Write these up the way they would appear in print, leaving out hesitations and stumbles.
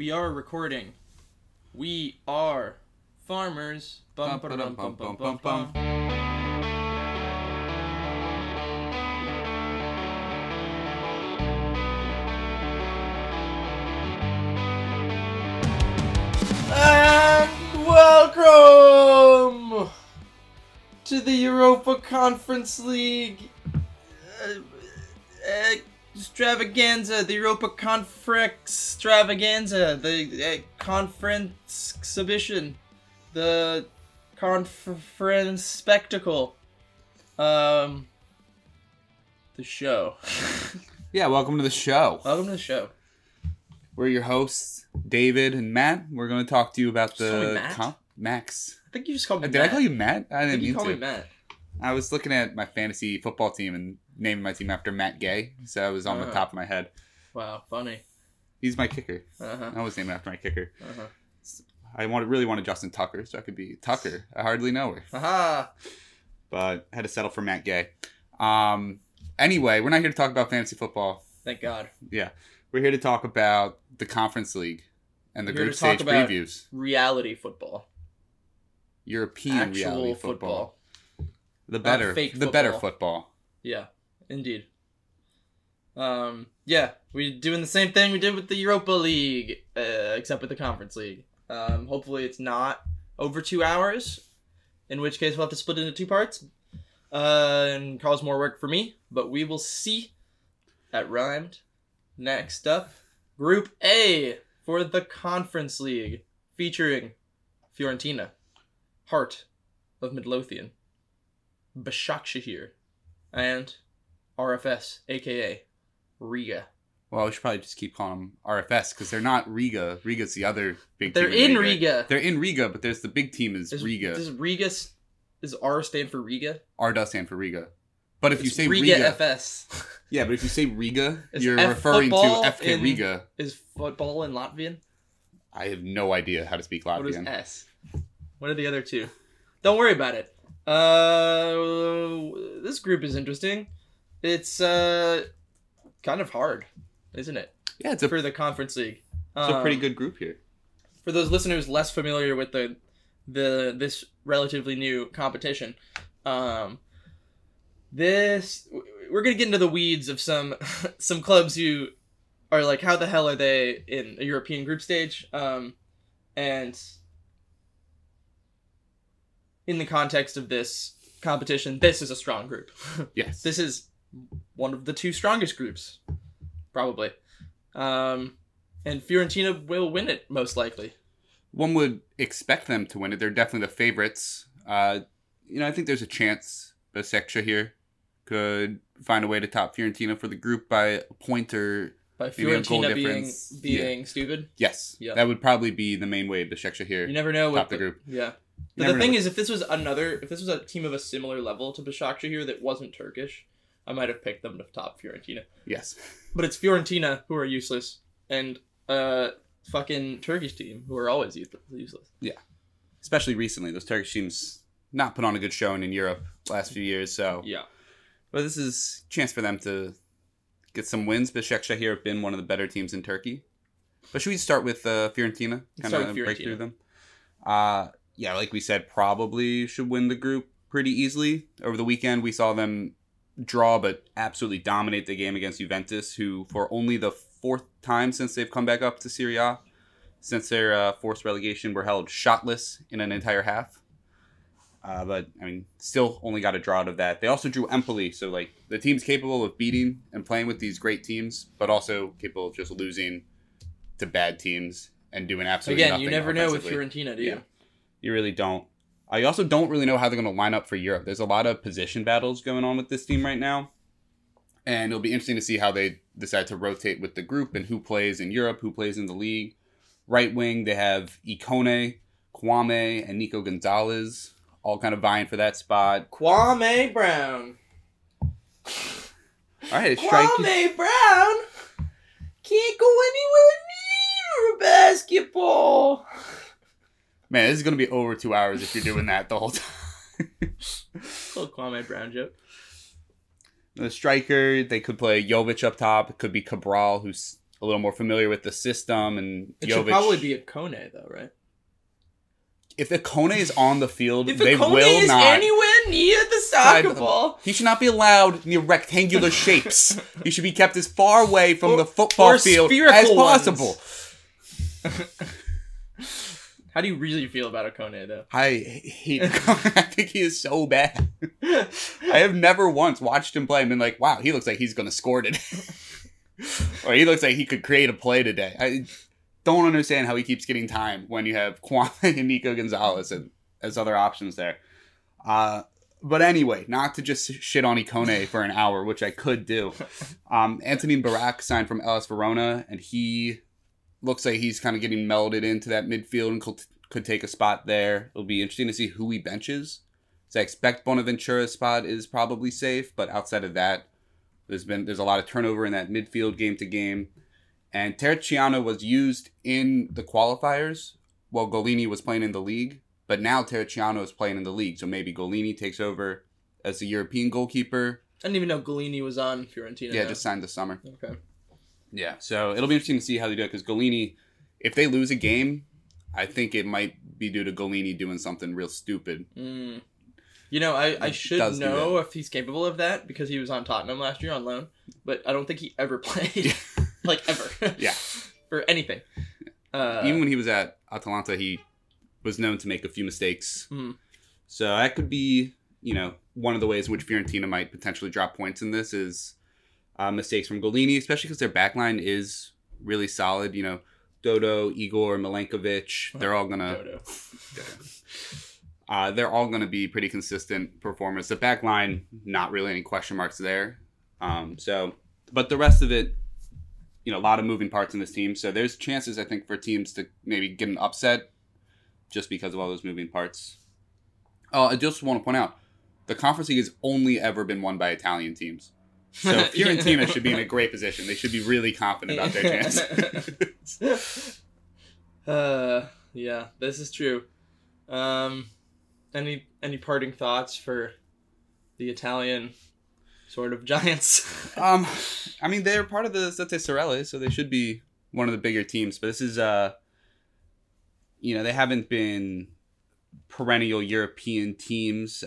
We are recording. We are farmers. Bum, ba-dum, bum, bum, bum, bum, bum. Welcome to the Europa Conference League extravaganza, the Europa Conference extravaganza, the conference exhibition, the conference spectacle, the show. Yeah, welcome to the show. Welcome to the show. We're your hosts, David and Matt. We're going to talk to you about the Max. I think you just called me Matt. Did I call you Matt? I didn't mean to. You called me Matt. I was looking at my fantasy football team and naming my team after Matt Gay, so it was on the top of my head. Wow, funny. He's my kicker. Uh-huh. I was named after my kicker. Uh-huh. I really wanted Justin Tucker, so I could be Tucker. I hardly know her. Uh-huh. But I had to settle for Matt Gay. Anyway, we're not here to talk about fantasy football. Thank God. Yeah. We're here to talk about the Conference League and the group stage previews. Reality football, European reality football, the better football. Yeah, indeed. Yeah, we're doing the same thing we did with the Europa League, except with the Conference League. Hopefully, it's not over 2 hours, in which case we'll have to split it into two parts, and cause more work for me. But we will see. That rhymed. Next up, Group A for the Conference League, featuring Fiorentina, Heart of Midlothian, Başakşehir, and RFS, a.k.a. Riga. Well, we should probably just keep calling them RFS, because they're not Riga. Riga's the other big team. They're in Riga. They're in Riga, but there's the big team is Riga. Does R stand for Riga? R does stand for Riga. But if you say Riga FS. Yeah, but if you say Riga, you're referring to FK Riga. Is football in Latvian? I have no idea how to speak Latvian. What is S? What are the other two? Don't worry about it. This group is interesting. It's kind of hard, isn't it? Yeah, it's for the Conference League. It's a pretty good group here. For those listeners less familiar with this relatively new competition, we're going to get into the weeds of some clubs who are like, how the hell are they in a European group stage? And in the context of this competition, this is a strong group. Yes. This is one of the two strongest groups, probably. And Fiorentina will win it, most likely. One would expect them to win it. They're definitely the favorites. I think there's a chance Başakşehir here could find a way to top Fiorentina for the group by a point or by Fiorentina being stupid. Yes, yep. That would probably be the main way Başakşehir here. You never know top the group. Yeah, but the thing is, if this was a team of a similar level to Başakşehir here that wasn't Turkish, I might have picked them to top Fiorentina. Yes, but it's Fiorentina who are useless and fucking Turkish team who are always useless. Yeah, especially recently those Turkish teams not put on a good showing in Europe last few years. So yeah. Well, this is a chance for them to get some wins. Başakşehir have been one of the better teams in Turkey. But should we start with Fiorentina? Kind of break through them? Yeah, like we said, probably should win the group pretty easily. Over the weekend, we saw them draw but absolutely dominate the game against Juventus, who for only the fourth time since they've come back up to Serie A, since their forced relegation, were held shotless in an entire half. But, still only got a draw out of that. They also drew Empoli, so, the team's capable of beating and playing with these great teams, but also capable of just losing to bad teams and doing absolutely nothing. Again, you never know with Fiorentina, do you? Yeah, you really don't. I also don't really know how they're going to line up for Europe. There's a lot of position battles going on with this team right now, and it'll be interesting to see how they decide to rotate with the group and who plays in Europe, who plays in the league. Right wing, they have Ikoné, Kwame, and Nico Gonzalez, all kind of vying for that spot. Kwame Brown. All right, it's Kwame Brown can't go anywhere near basketball. Man, this is going to be over 2 hours if you're doing that the whole time. Little Kwame Brown joke. The striker, they could play Jovic up top. It could be Cabral, who's a little more familiar with the system. And it should probably be Ikoné, though, right? If Ikoné is on the field, they will not. If Ikoné is anywhere near the soccer ball, he should not be allowed near rectangular shapes. He should be kept as far away from the football field as possible. How do you really feel about Ikoné, though? I hate Ikoné. I think he is so bad. I have never once watched him play and been like, wow, he looks like he's going to score today. Or he looks like he could create a play today. I don't understand how he keeps getting time when you have Kwame and Nico Gonzalez and as other options there. But anyway, not to just shit on Ikoné for an hour, which I could do. Antonín Barák signed from AS Verona, and he looks like he's kind of getting melded into that midfield and could take a spot there. It'll be interesting to see who he benches. So I expect Bonaventura's spot is probably safe, but outside of that, there's a lot of turnover in that midfield game to game. And Terracciano was used in the qualifiers while Gollini was playing in the league. But now Terracciano is playing in the league. So maybe Gollini takes over as the European goalkeeper. I didn't even know Gollini was on Fiorentina. Yeah, just signed this summer. Okay. Yeah, so it'll be interesting to see how they do it. Because Gollini, if they lose a game, I think it might be due to Gollini doing something real stupid. Mm. You know, I should know if he's capable of that because he was on Tottenham last year on loan. But I don't think he ever played. Like, ever. Yeah. For anything. Even when he was at Atalanta, he was known to make a few mistakes. Mm-hmm. So that could be, you know, one of the ways in which Fiorentina might potentially drop points in this is mistakes from Gollini, especially because their back line is really solid. You know, Dodo, Igor, Milankovic, they're all going to... they're all going to be pretty consistent performers. The back line, not really any question marks there. But the rest of it, you know, a lot of moving parts in this team. So there's chances, I think, for teams to maybe get an upset just because of all those moving parts. I just want to point out, the Conference League has only ever been won by Italian teams. So Fiorentina should be in a great position. They should be really confident about their chances. Yeah, this is true. Any parting thoughts for the Italian sort of giants? I mean, they're part of the Sette Sorelle, so they should be one of the bigger teams. But this is, you know, they haven't been perennial European teams.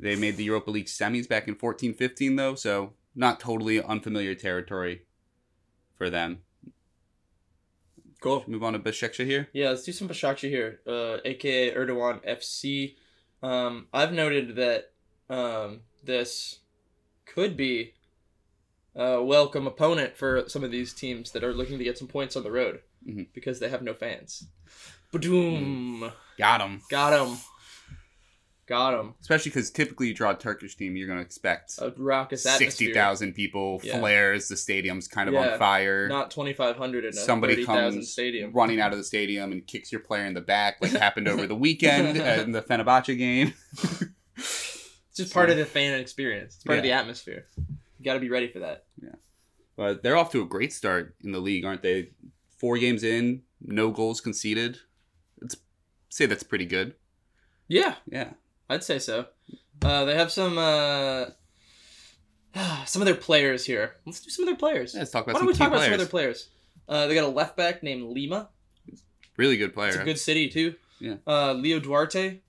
They made the Europa League semis back in 14-15, though, so not totally unfamiliar territory for them. Cool. Move on to Başakşehir. Yeah, let's do some Başakşehir, aka Erdogan FC. I've noted that this could be a welcome opponent for some of these teams that are looking to get some points on the road because they have no fans. Ba-doom! Got him. Especially because typically you draw a Turkish team, you're going to expect a raucous atmosphere. 60,000 people, flares, the stadium's kind of on fire. Not 2,500 in a 30,000 stadium. Somebody comes running out of the stadium and kicks your player in the back, like happened over the weekend in the Fenerbahçe game. It's just part of the fan experience. It's part of the atmosphere. You got to be ready for that. Yeah, but they're off to a great start in the league, aren't they? 4 games in, no goals conceded. Let's say that's pretty good. Yeah. Yeah. I'd say so. They have some of their players here. Let's do some of their players. Yeah, let's talk about some players. Why don't we talk about some of their players? They got a left back named Lima. Really good player. It's a good city, too. Yeah. Leo Duarte,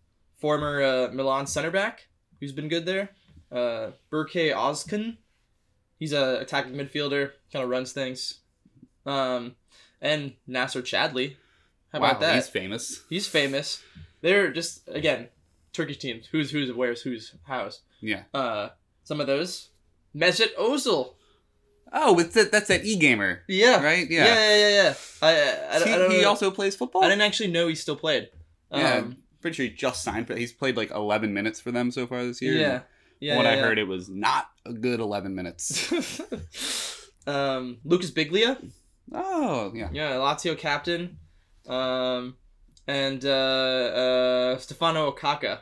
former Milan center back, who's been good there. Burke Ozkan. He's an attacking midfielder, kind of runs things. And Nacer Chadli. How about that? He's famous. They're just, again... Turkish teams. Who's where's who's hows. Yeah. Some of those. Mesut Ozil. Oh, that's that e-gamer. Yeah. Right? Yeah. Yeah. I don't know. He also plays football? I didn't actually know he still played. Yeah. I'm pretty sure he just signed, but he's played like 11 minutes for them so far this year. Yeah. From what I heard, it was not a good 11 minutes. Lucas Biglia. Oh, yeah. Yeah, Lazio captain. And Stefano Okaka,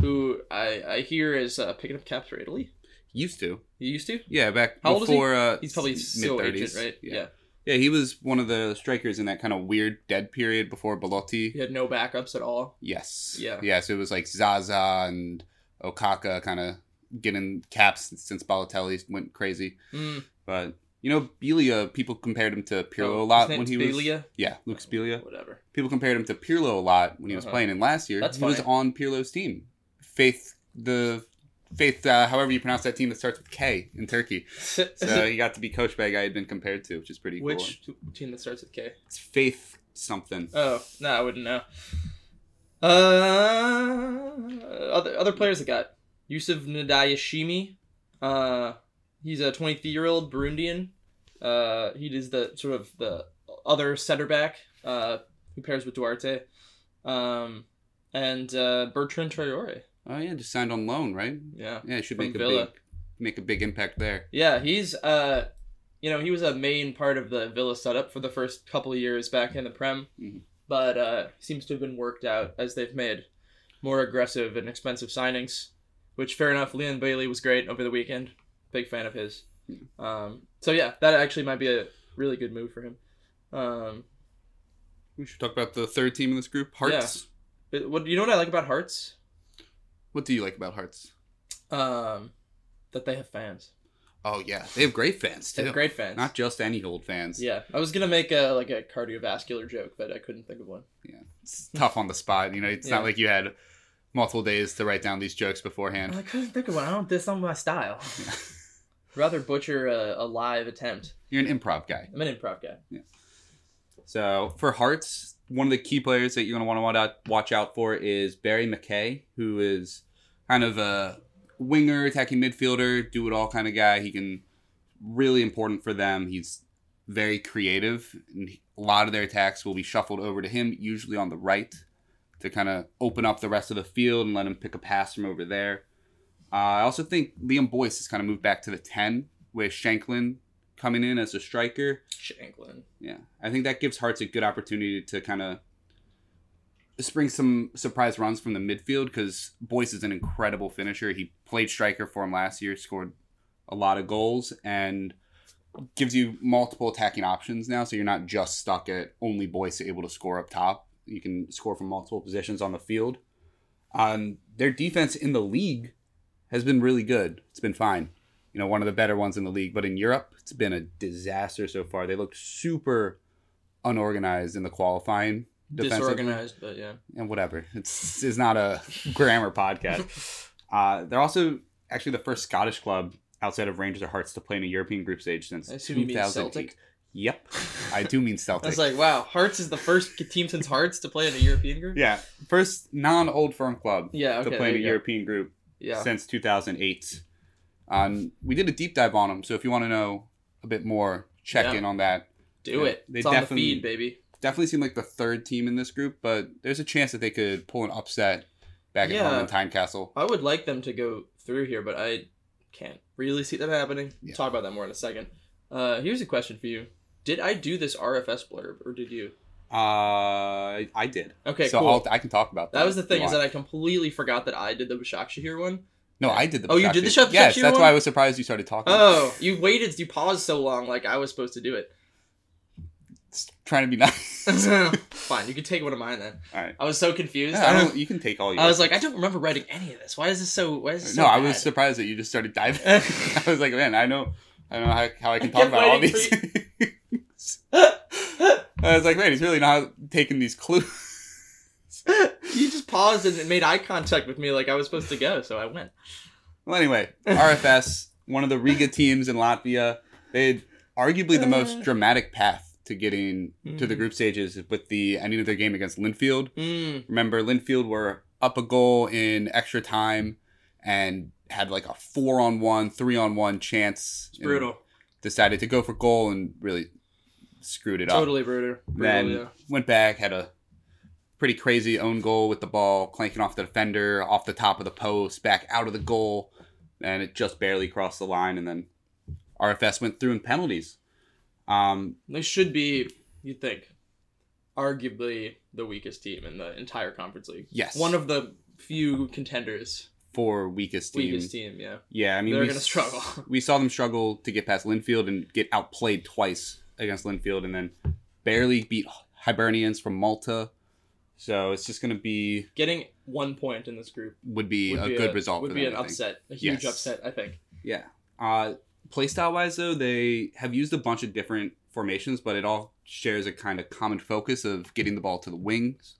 who I hear is picking up caps for Italy. Used to. He used to? Yeah, back How before... How old is he? He's probably still agent, right? Yeah. Yeah, he was one of the strikers in that kind of weird dead period before Balotti. He had no backups at all? Yes. Yeah, so it was like Zaza and Okaka kind of getting caps since Balotelli went crazy. Mm. But You know, Biglia, people compared him to Pirlo a lot when he was... Biglia? Yeah, Lucas Biglia. Whatever. People compared him to Pirlo a lot when he was playing, and last year he was on Pirlo's team. Faith, however you pronounce that team that starts with K in Turkey. So he got to be coached by a guy he'd been compared to, which is pretty cool. Which team that starts with K? It's Faith something. Oh, no, I wouldn't know. Other players that got... Yusuf Ndayishimiye. He's a 23-year-old Burundian. He is the sort of the other center back who pairs with Duarte, and Bertrand Traore. Oh yeah, just signed on loan, right? Yeah, yeah. He should make a big impact there. Yeah, he's he was a main part of the Villa setup for the first couple of years back in the Prem, but seems to have been worked out as they've made more aggressive and expensive signings. Which, fair enough, Leon Bailey was great over the weekend. Big fan of his. So yeah, that actually might be a really good move for him. We should talk about the third team in this group, Hearts. Yeah. You know what I like about Hearts? What do you like about Hearts? That they have fans. Oh yeah, they have great fans too. They have great fans. Not just any old fans. Yeah, I was gonna make a cardiovascular joke, but I couldn't think of one. Yeah, it's tough on the spot. You know, it's not like you had multiple days to write down these jokes beforehand. I couldn't think of one. That's not my style. Yeah. Rather butcher a live attempt. You're an improv guy. I'm an improv guy. Yeah. So for Hearts, one of the key players that you're going to want to watch out for is Barry McKay, who is kind of a winger, attacking midfielder, do-it-all kind of guy. Really important for them. He's very creative, and a lot of their attacks will be shuffled over to him, usually on the right, to kind of open up the rest of the field and let him pick a pass from over there. I also think Liam Boyce has kind of moved back to the 10 with Shanklin coming in as a striker. Shanklin. Yeah. I think that gives Hearts a good opportunity to kind of spring some surprise runs from the midfield, because Boyce is an incredible finisher. He played striker for him last year, scored a lot of goals, and gives you multiple attacking options now, so you're not just stuck at only Boyce able to score up top. You can score from multiple positions on the field. Their defense in the league has been really good. It's been fine. You know, one of the better ones in the league. But in Europe, it's been a disaster so far. They looked super unorganized in the qualifying. Disorganized, but yeah. And whatever. It's not a grammar podcast. They're also actually the first Scottish club outside of Rangers or Hearts to play in a European group stage since 2008. Yep, I do mean Celtic. I was like, wow, Hearts is the first team since Hearts to play in a European group? Yeah, first non-Old Firm club to play in a European group since 2008. We did a deep dive on them, so if you want to know a bit more, check in on that. Do it. It's on the feed, baby. Definitely seem like the third team in this group, but there's a chance that they could pull an upset back at home in Tynecastle. I would like them to go through here, but I can't really see that happening. Yeah. We'll talk about that more in a second. Here's a question for you. Did I do this RFS blurb, or did you? I did. Okay, so cool. I can talk about that. That was the thing, is that I completely forgot that I did the Başakşehir one. No, I did the Başakşehir. Oh, you did the Başakşehir one? Yes, that's why I was surprised you started talking about it. You waited, you paused so long, like I was supposed to do it. Just trying to be nice. Fine, you can take one of mine then. All right. I was so confused. Yeah, you can take all yours. I was like, I don't remember writing any of this. Why is this so bad? I was surprised that you just started diving. I was like, man, I don't know how I can talk about all these things. I was like, man, he's really not taking these clues. You just paused and made eye contact with me like I was supposed to go, so I went. Well, anyway, RFS, one of the Riga teams in Latvia, they had arguably the most dramatic path to getting to the group stages with the ending of their game against Linfield. Remember, Linfield were up a goal in extra time and had like a 4-on-1, 3-on-1 chance. It's brutal. Decided to go for goal and really screwed it up. Totally brutal. Then went back, had a pretty crazy own goal with the ball clanking off the defender, off the top of the post, back out of the goal, and it just barely crossed the line. And then RFS went through in penalties. They should be, you'd think, arguably the weakest team in the entire Conference League. Yes. One of the few contenders for weakest team. Yeah, I mean, they're going to struggle. We saw them struggle to get past Linfield and get outplayed twice against Linfield, and then barely beat Hibernians from Malta. So it's just going to be... Getting 1 point in this group would be a good result for them. Would be an upset. A huge upset, I think. Yeah. Playstyle-wise, though, they have used a bunch of different formations, but it all shares a kind of common focus of getting the ball to the wings,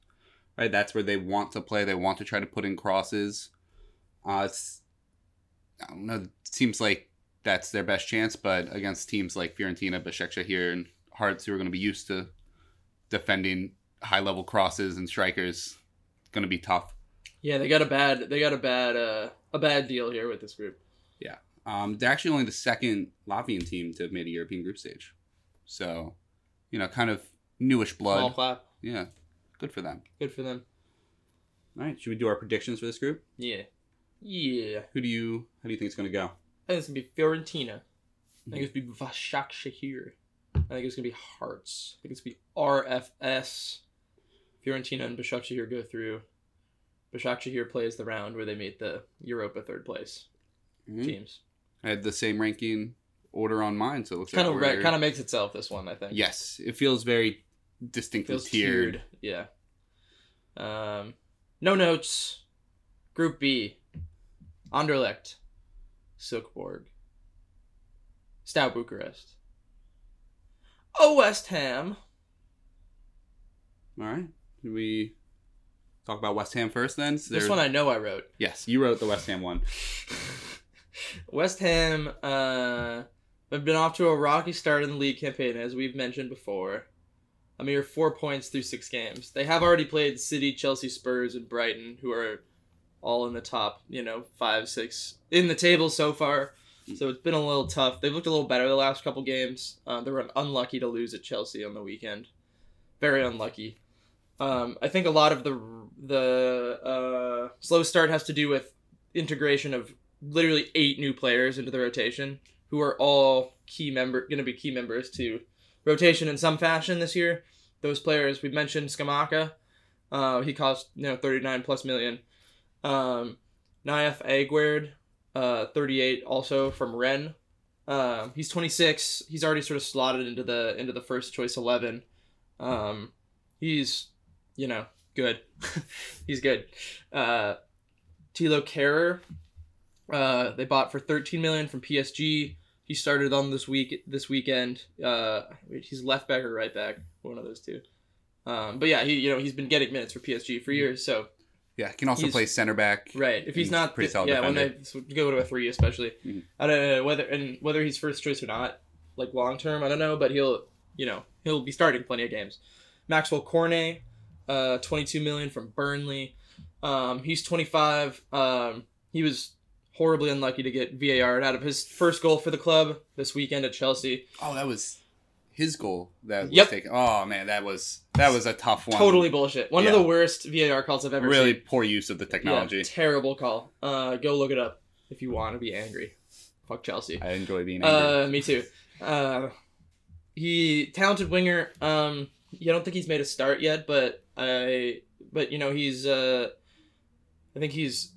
right? That's where they want to play. They want to try to put in crosses. I don't know. It seems like that's their best chance, but against teams like Fiorentina, Başakşehir, and Hearts, who are going to be used to defending high-level crosses and strikers, it's going to be tough. Yeah, they got a bad deal here with this group. Yeah. They're actually only the second Latvian team to have made a European group stage. So, you know, kind of newish blood. Small clap. Yeah. Good for them. All right. Should we do our predictions for this group? Yeah. How do you think it's going to go? I think it's going to be Fiorentina. I think it's going to be Başakşehir. I think it's going to be Hearts. I think it's going to be RFS. Fiorentina and Başakşehir go through. Başakşehir plays the round where they meet the Europa third place. Mm-hmm. Teams. I had the same ranking order on mine, so it looks kind of makes itself this one, I think. Yes, it feels very distinctly tiered. Yeah. No notes. Group B: Anderlecht, Silkeborg, Steaua Bucharest, West Ham. All right, do we talk about West Ham first? Then this one I know I wrote. Yes, you wrote the West Ham one. West Ham have been off to a rocky start in the league campaign, as we've mentioned before. A mere 4 points through 6 games. They have already played City, Chelsea, Spurs, and Brighton, who are all in the top, 5, 6 in the table so far. So it's been a little tough. They've looked a little better the last couple games. They were unlucky to lose at Chelsea on the weekend. Very unlucky. I think a lot of the slow start has to do with integration of literally 8 new players into the rotation, who are all going to be key members to rotation in some fashion this year. Those players we mentioned: Scamacca, he cost 39+ million. Naif Aguerd, 38, also from Rennes. He's 26. He's already sort of slotted into the first choice 11. He's good. He's good. Thilo Kehrer, they bought for 13 million from PSG. He started on this weekend. He's left back or right back, one of those two. But yeah, he he's been getting minutes for PSG for years. So yeah, he can also play center back. Right, if he's not pretty solid. Yeah, defender. When they go to a 3, especially, mm-hmm. I don't know whether he's first choice or not, like long term. I don't know, but he'll be starting plenty of games. Maxwell Cornet, 22 million from Burnley. He's 25. He was horribly unlucky to get VAR'd out of his first goal for the club this weekend at Chelsea. Oh, that was his goal that was taken. Oh man, that was a tough one. Totally bullshit. One of the worst VAR calls I've ever seen. Really poor use of the technology. Yeah, terrible call. Go look it up if you want to be angry. Fuck Chelsea. I enjoy being angry. Me too. He talented winger. I don't think he's made a start yet, but he's. I think he's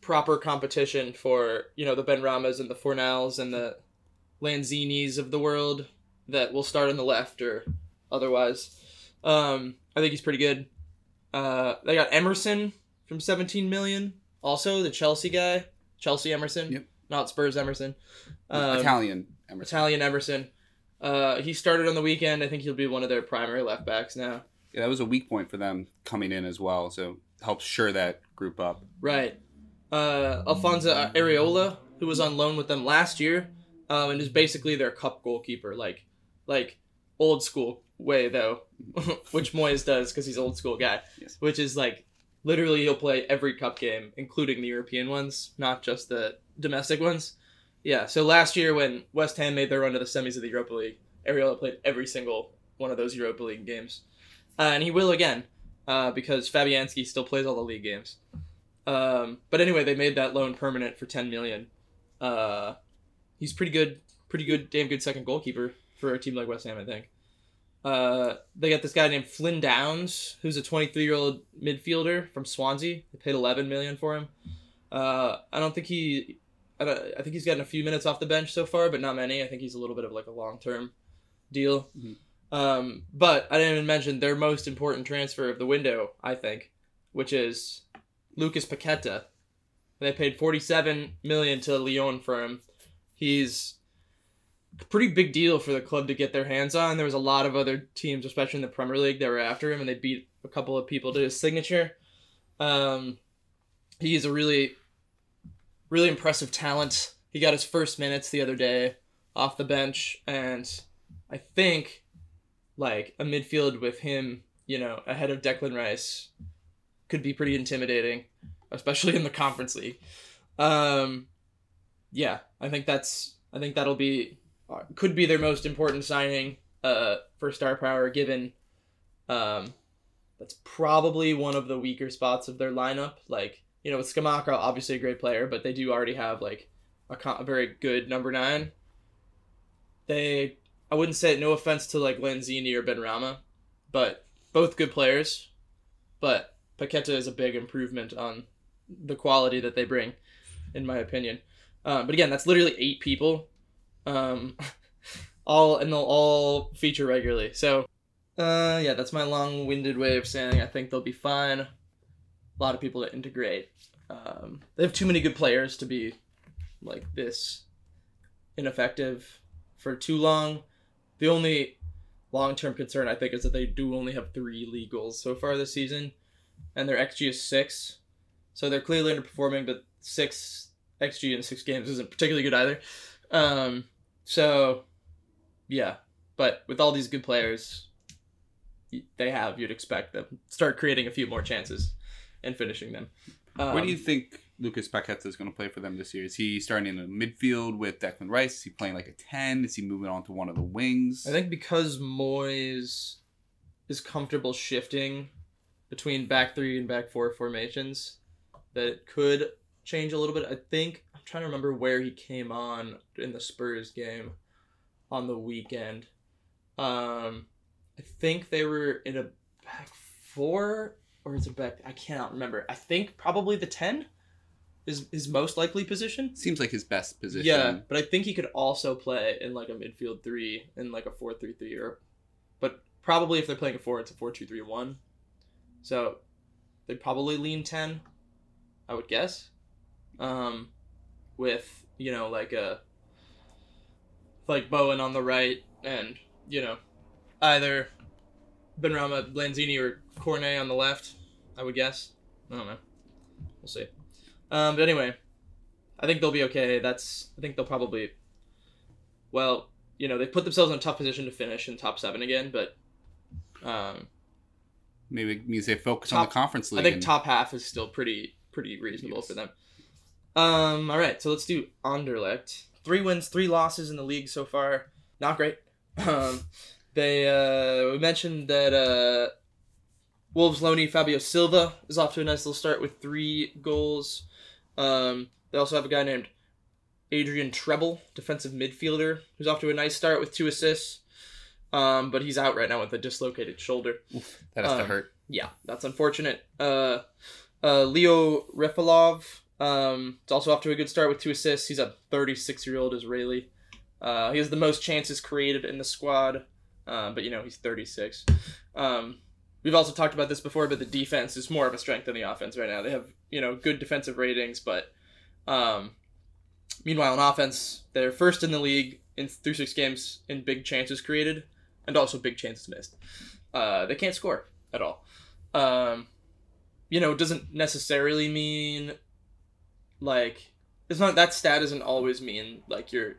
proper competition for the Ben Ramas and the Fornals and the Lanzinis of the world that will start on the left or otherwise. I think he's pretty good. They got Emerson from 17 million, also the Chelsea guy, Chelsea Emerson, not Spurs Emerson. Italian Emerson. He started on the weekend. I think he'll be one of their primary left backs now. Yeah, that was a weak point for them coming in as well, so helps shore that group up. Right. Alfonso Areola, who was on loan with them last year, and is basically their cup goalkeeper, like old school way though, which Moyes does because he's an old school guy. Yes. Which is like literally he'll play every cup game, including the European ones, not just the domestic ones. Yeah. So last year when West Ham made their run to the semis of the Europa League, Areola played every single one of those Europa League games, and he will again because Fabianski still plays all the league games. But anyway, they made that loan permanent for 10 million. He's pretty good, damn good second goalkeeper for a team like West Ham, I think. They got this guy named Flynn Downs, who's a 23-year-old midfielder from Swansea. They paid 11 million for him. I think he's gotten a few minutes off the bench so far, but not many. I think he's a little bit of like a long-term deal. Mm-hmm. But I didn't even mention their most important transfer of the window, I think, which is Lucas Paqueta. They paid 47 million to Lyon for him. He's pretty big deal for the club to get their hands on. There was a lot of other teams, especially in the Premier League, that were after him, and they beat a couple of people to his signature. He's a really, really impressive talent. He got his first minutes the other day off the bench, and I think like a midfield with him, you know, ahead of Declan Rice could be pretty intimidating, especially in the Conference League. Yeah, I think that'll be their most important signing for star power, given that's probably one of the weaker spots of their lineup. Like, you know, with Scamacca, obviously a great player, but they do already have like a very good number 9. I wouldn't say, no offense to like Lanzini or Benrahma, but both good players, but Paqueta is a big improvement on the quality that they bring, in my opinion. But again, that's literally 8 people, they'll all feature regularly. So, yeah, that's my long-winded way of saying I think they'll be fine. A lot of people to integrate. They have too many good players to be like this ineffective for too long. The only long-term concern, I think, is that they do only have 3 league goals so far this season, and their XG is 6. So they're clearly underperforming, but 6 XG in 6 games isn't particularly good either. So, yeah. But with all these good players they have, you'd expect them to start creating a few more chances and finishing them. Where do you think Lucas Paqueta is going to play for them this year? Is he starting in the midfield with Declan Rice? Is he playing like a 10? Is he moving on to one of the wings? I think because Moyes is comfortable shifting between back 3 and back 4 formations, that could change a little bit. I think, I'm trying to remember where he came on in the Spurs game on the weekend. I think they were in a back 4, or is it back, I cannot remember. I think probably the 10 is his most likely position. Seems like his best position. Yeah, but I think he could also play in like a midfield 3 and like a 4-3-3, or, but probably if they're playing a 4, it's a 4-2-3-1. So they'd probably lean 10, I would guess. With, you know, like Bowen on the right, and, you know, either Benrahma, Lanzini, or Cornet on the left, I would guess. I don't know. We'll see. But anyway, I think they'll be okay. I think they'll probably, well, you know, they put themselves in a tough position to finish in top 7 again, but, maybe it means they focus on the Conference League. I think top half is still pretty reasonable for them. All right, so let's do Anderlecht. 3 wins, 3 losses in the league so far. Not great. We mentioned that Wolves loanee Fabio Silva is off to a nice little start with 3 goals. They also have a guy named Adrian Treble, defensive midfielder, who's off to a nice start with 2 assists. But he's out right now with a dislocated shoulder. Oof, that has to hurt. Yeah, that's unfortunate. Leo Refilov, it's also off to a good start with 2 assists. He's a 36-year-old Israeli. He has the most chances created in the squad, but, you know, he's 36. We've also talked about this before, but the defense is more of a strength than the offense right now. They have, you know, good defensive ratings, but meanwhile, on offense, they're first in the league through 6 games in big chances created and also big chances missed. They can't score at all. You know, it doesn't necessarily mean, like, it's not, that stat doesn't always mean like you're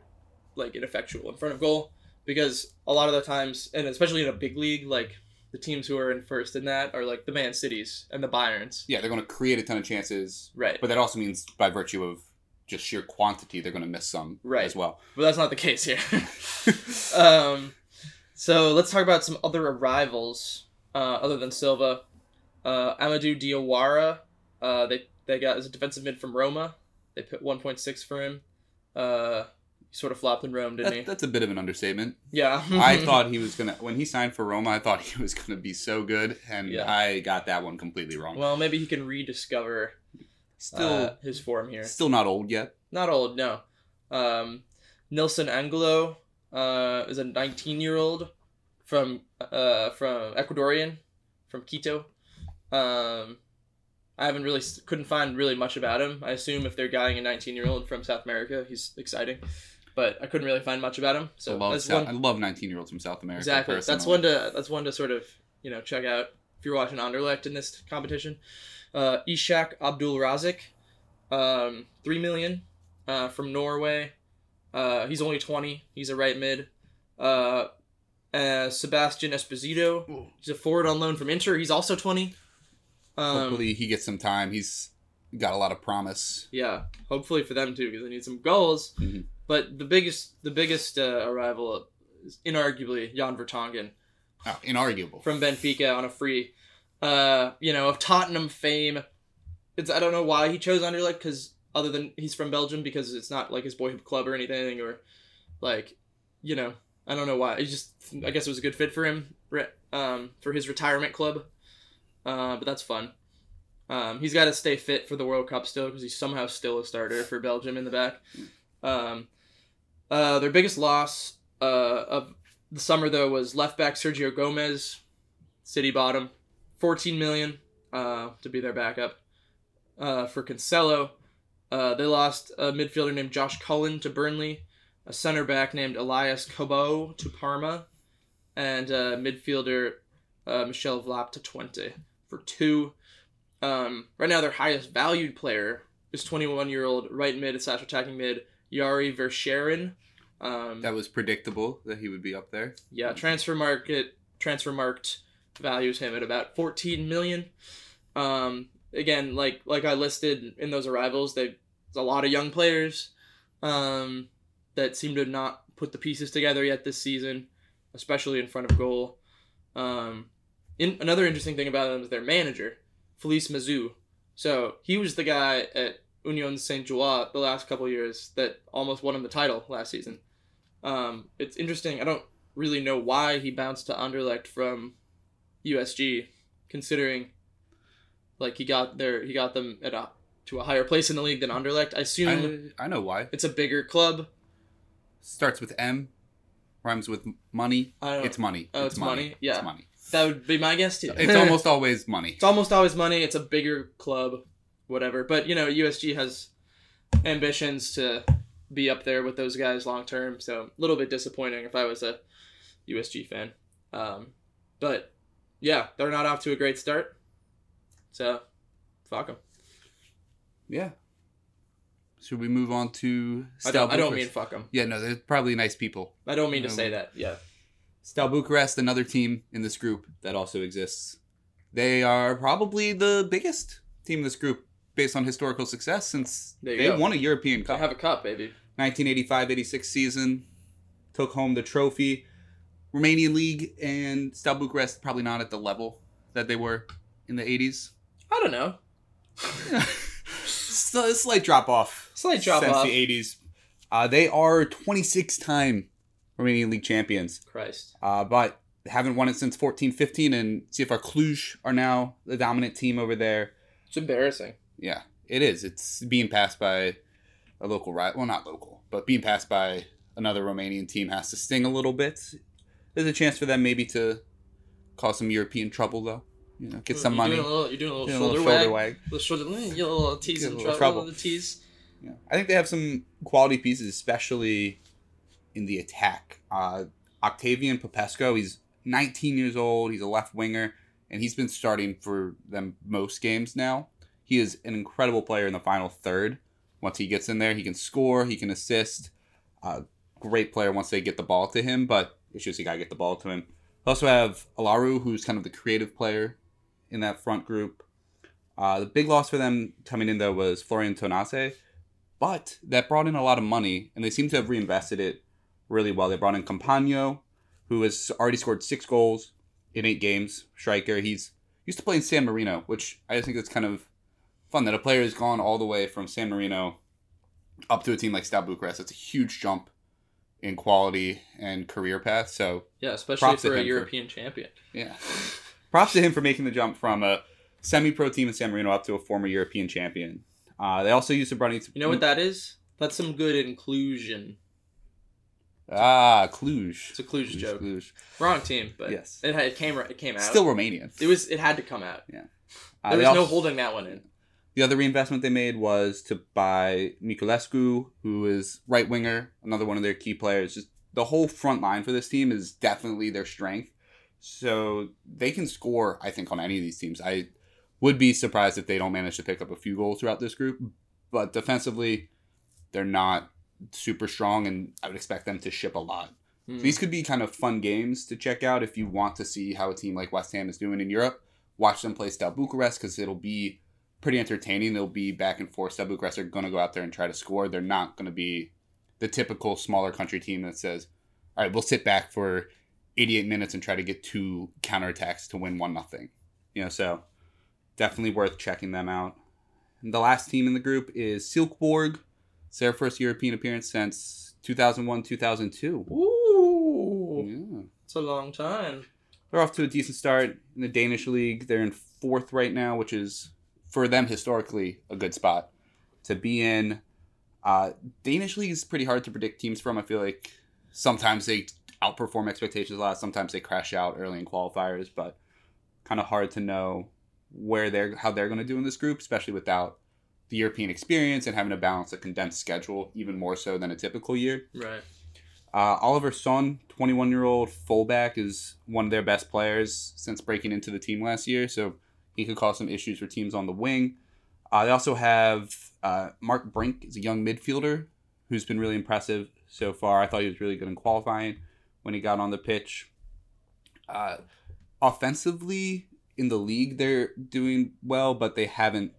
like ineffectual in front of goal, because a lot of the times, and especially in a big league, like the teams who are in first in that are like the Man Cities and the Bayerns. Yeah, they're going to create a ton of chances, right? But that also means by virtue of just sheer quantity, they're going to miss some, right, as well. But that's not the case here. So let's talk about some other arrivals other than Silva. Amadou Diawara, they got as a defensive mid from Roma. They put 1.6 for him. Sort of flopped in Rome, didn't he? That's a bit of an understatement. Yeah. I thought he was going to... When he signed for Roma, I thought he was going to be so good, and yeah, I got that one completely wrong. Well, maybe he can rediscover his form here. Still not old yet. Not old, no. Nilson Angulo is a 19-year-old from Ecuadorian, from Quito. I haven't really couldn't find really much about him. I assume if they're guying a 19-year-old from South America, he's exciting. but I couldn't really find much about him. So I love 19-year-olds from South America. Exactly. Personally. That's one to sort of, you know, check out if you're watching Anderlecht in this competition. Ishak Abdulrazik, 3 million from Norway. He's only 20. He's a right mid. Sebastian Esposito, he's a forward on loan from Inter. He's also 20. Hopefully he gets some time. He's got a lot of promise. Yeah, hopefully for them too, because they need some goals. Mm-hmm. But the biggest arrival is inarguably Jan Vertonghen. Oh, inarguable. From Benfica on a free, of Tottenham fame. I don't know why he chose Anderlecht, because other than he's from Belgium, because it's not like his boyhood club or anything, or like, you know, I don't know why. I guess it was a good fit for him, for his retirement club. But that's fun. He's got to stay fit for the World Cup still, because he's somehow still a starter for Belgium in the back. Their biggest loss of the summer, though, was left back Sergio Gomez, City bottom, 14 million to be their backup for Cancelo. They lost a midfielder named Josh Cullen to Burnley, a center back named Elias Kobo to Parma, and midfielder Michel Vlap to Twente for two. Right now, their highest valued player is 21-year-old right mid, slash attacking mid, Yari Verscheren. That was predictable that he would be up there. Yeah, Transfermarkt values him at about 14 million. Again, like I listed in those arrivals, there's a lot of young players that seem to not put the pieces together yet this season, especially in front of goal. Another interesting thing about them is their manager, Felice Mazou. So he was the guy at Union Saint-Gilloise the last couple of years that almost won him the title last season. It's interesting. I don't really know why he bounced to Anderlecht from USG, considering like he got them to a higher place in the league than Anderlecht. I assume I know why. It's a bigger club. Starts with M, rhymes with money. It's money. Oh, it's money. Yeah. It's money. That would be my guess too. It's almost always money. It's almost always money. It's a bigger club, whatever. But you know, USG has ambitions to be up there with those guys long term. So a little bit disappointing if I was a USG fan. But yeah, they're not off to a great start. So, fuck them. Yeah. Should we move on to Steaua Bucharest? I don't mean fuck them. Yeah, no, they're probably nice people. I don't mean to say that. Yeah. Steaua Bucharest, another team in this group that also exists. They are probably the biggest team in this group based on historical success, since they won a European Cup. They have a cup, baby. 1985-86 season, took home the trophy. Romanian League, and Steaua Bucharest probably not at the level that they were in the 80s. I don't know. So, slight drop off since the 80s. They are 26-time Romanian League champions. Christ. But haven't won it since 14-15, and CFR Cluj are now the dominant team over there. It's embarrassing. Yeah, it is. It's being passed by a local rival. Well, not local, but being passed by another Romanian team has to sting a little bit. There's a chance for them maybe to cause some European trouble, though. You know, get some money. You're doing a little shoulder wag. You're a little tease and trouble. Yeah. I think they have some quality pieces, especially in the attack. Octavian Popescu, he's 19 years old. He's a left winger, and he's been starting for them most games now. He is an incredible player in the final third. Once he gets in there, he can score, he can assist. Great player once they get the ball to him, but it's just you got to get the ball to him. They also have Alaru, who's kind of the creative player in that front group. The big loss for them coming in, though, was Florian Tonase. But that brought in a lot of money, and they seem to have reinvested it really well. They brought in Campagno, who has already scored 6 goals in 8 games. Striker. He's used to play in San Marino, which I just think that's kind of fun, that a player has gone all the way from San Marino up to a team like Steaua Bucharest. That's a huge jump in quality and career path. So yeah, especially for a European champion. Yeah. Props to him for making the jump from a semi-pro team in San Marino up to a former European champion. They also used to run into... You know what that is? That's some good inclusion. Ah, Cluj. It's a Cluj joke. Cluj. Wrong team, but yes. It came out. Still Romanian. It had to come out. Yeah. There was no holding that one in. The other reinvestment they made was to buy Miculescu, who is right winger, another one of their key players. Just the whole front line for this team is definitely their strength. So they can score, I think, on any of these teams. I would be surprised if they don't manage to pick up a few goals throughout this group. But defensively, they're not super strong, and I would expect them to ship a lot. So these could be kind of fun games to check out if you want to see how a team like West Ham is doing in Europe. Watch them play Steaua Bucharest because it'll be pretty entertaining. They'll be back and forth. Steaua Bucharest are going to go out there and try to score. They're not going to be the typical smaller country team that says, all right, we'll sit back for 88 minutes and try to get two counterattacks to win 1-0. You know, so definitely worth checking them out. And the last team in the group is Silkeborg. It's their first European appearance since 2001-2002. Ooh, it's a long time. They're off to a decent start in the Danish league. They're in fourth right now, which is, for them, historically, a good spot to be in. Danish league is pretty hard to predict teams from. I feel like sometimes they outperform expectations a lot. Sometimes they crash out early in qualifiers, but kind of hard to know where how they're going to do in this group, especially without the European experience and having to balance a condensed schedule even more so than a typical year. Right. Oliver Son, 21-year-old fullback, is one of their best players since breaking into the team last year, so he could cause some issues for teams on the wing. They also have Mark Brink, is a young midfielder who's been really impressive so far. I thought he was really good in qualifying when he got on the pitch. Offensively, in the league, they're doing well, but they haven't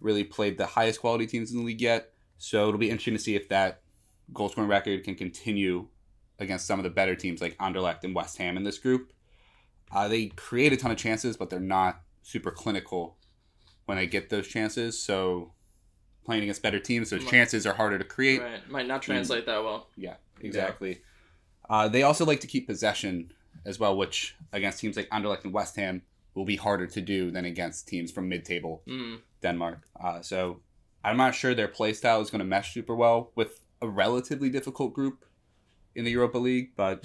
really played the highest quality teams in the league yet, so it'll be interesting to see if that goal scoring record can continue against some of the better teams like Anderlecht and West Ham in this group. They create a ton of chances, but they're not super clinical when they get those chances. So playing against better teams, those chances are harder to create. Right. Might not translate that well. Yeah, exactly. Yeah. They also like to keep possession as well, which against teams like Anderlecht and West Ham will be harder to do than against teams from mid-table Denmark. So I'm not sure their play style is going to mesh super well with a relatively difficult group in the Europa League, but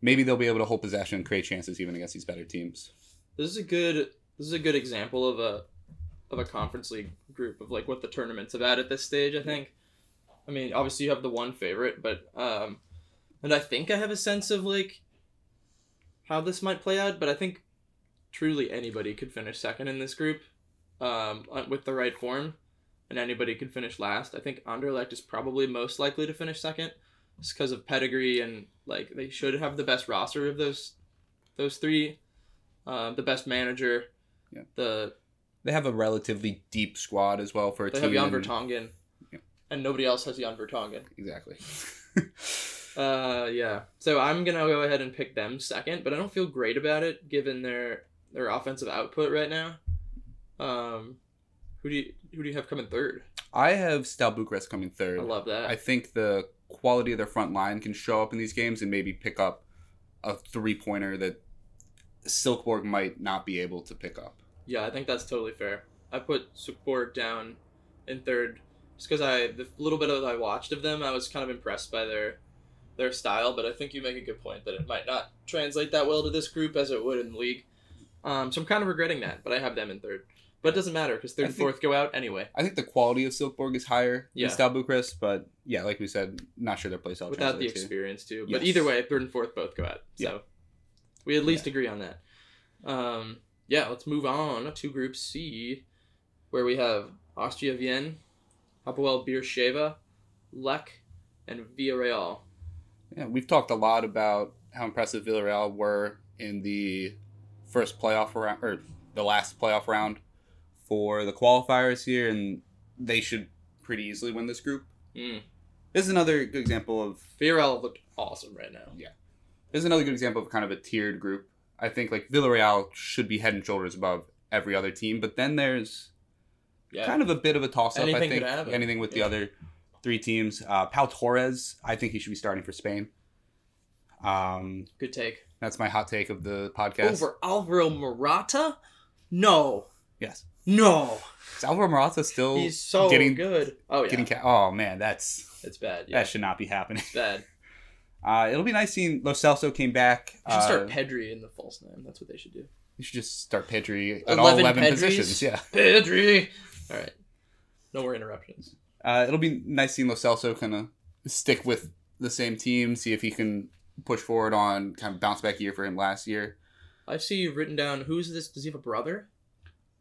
maybe they'll be able to hold possession and create chances even against these better teams. This is a good example of a conference league group of like what the tournament's about at this stage, I think. I mean, obviously you have the one favorite, but and I think I have a sense of like how this might play out, but I think truly anybody could finish second in this group with the right form. And anybody could finish last. I think Anderlecht is probably most likely to finish second, just because of pedigree and like they should have the best roster of those three, the best manager. Yeah. They have a relatively deep squad as well for a team. They have Jan Vertonghen, and nobody else has Jan Vertonghen. Exactly. Yeah. So I'm gonna go ahead and pick them second, but I don't feel great about it given their offensive output right now. Who do you have coming third? I have Steaua Bucharest coming third. I love that. I think the quality of their front line can show up in these games and maybe pick up a three-pointer that Silkeborg might not be able to pick up. Yeah, I think that's totally fair. I put Silkeborg down in third just because the little bit that I watched of them, I was kind of impressed by their style, but I think you make a good point that it might not translate that well to this group as it would in the league. So I'm kind of regretting that, but I have them in third. But it doesn't matter because third and fourth go out anyway. I think the quality of Silkeborg is higher than Steaua Bucharest, but yeah, like we said, not sure their play style without the experience too. But yes. Either way, third and fourth both go out. So we at least agree on that. Let's move on to Group C, where we have Austria Vienna, Hapoel Beersheva, Lech, and Villarreal. Yeah, we've talked a lot about how impressive Villarreal were in the first playoff round or the last playoff round for the qualifiers here, and they should pretty easily win this group. This is another good example of... Villarreal looked awesome right now. Yeah. This is another good example of kind of a tiered group. I think, like, Villarreal should be head and shoulders above every other team, but then there's kind of a bit of a toss-up, I think. Anything with the other three teams. Pau Torres, I think he should be starting for Spain. Good take. That's my hot take of the podcast. Over Alvaro Morata? No. Yes. No. Is Alvaro Morata still he's so getting good? Oh, yeah. Oh, man, it's bad. Yeah. That should not be happening. It's bad. It'll be nice seeing Lo Celso came back. You should start Pedri in the false nine. That's what they should do. You should just start Pedri at all 11 positions. Yeah. Pedri. All right. No more interruptions. It'll be nice seeing Lo Celso kind of stick with the same team, see if he can push forward on kind of bounce back year for him last year. I see you've written down, who's this? Does he have a brother?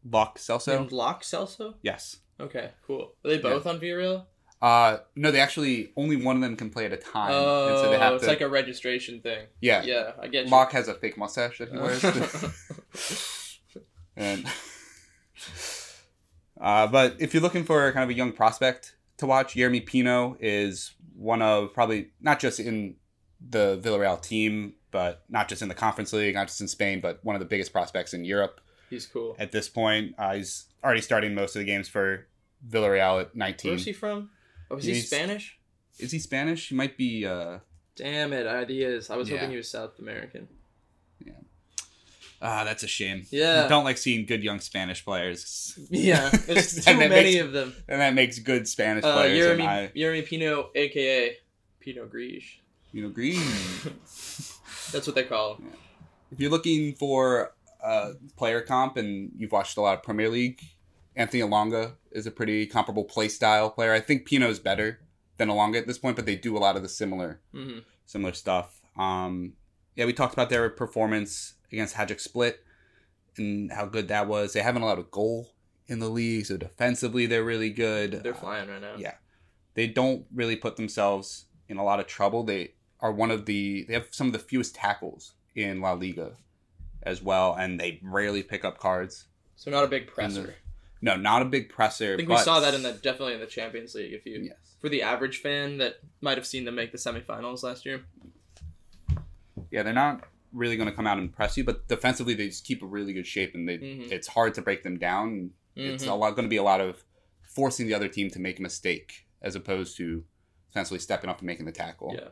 Locke Celso. Named Locke Celso? Yes. Okay, cool. Are they both on Villarreal? No, they actually, only one of them can play at a time. Oh, and so they have it's like a registration thing. Yeah. Yeah, I get you. Locke has a fake mustache that he wears. And... but if you're looking for kind of a young prospect to watch, Jeremy Pino is one of probably not just in the Villarreal team, but not just in the Conference League, not just in Spain, but one of the biggest prospects in Europe. He's cool. At this point, he's already starting most of the games for Villarreal at 19. Where's he from? Oh, is he Spanish? Is he Spanish? He might be... Damn it, he is. I was hoping he was South American. Yeah. That's a shame. Yeah. I don't like seeing good young Spanish players. Yeah, there's too many of them. And that makes good Spanish players. Jeremy Pino, a.k.a. Pino Grige. Pino Grige. That's what they call him. Yeah. If you're looking for player comp and you've watched a lot of Premier League, Anthony Elanga is a pretty comparable play style player. I think Pino's better than Elanga at this point, but they do a lot of the similar stuff. We talked about their performance against Hajduk Split and how good that was. They haven't allowed a goal in the league, so defensively they're really good. They're flying right now. Yeah. They don't really put themselves in a lot of trouble. They are they have some of the fewest tackles in La Liga as well, and they rarely pick up cards. So not a big presser. No, not a big presser. I think we saw that definitely in the Champions League. For the average fan that might have seen them make the semifinals last year. Yeah, they're not really going to come out and press you, but defensively they just keep a really good shape, and it's hard to break them down. Mm-hmm. It's going to be a lot of forcing the other team to make a mistake as opposed to essentially stepping up and making the tackle. Yeah.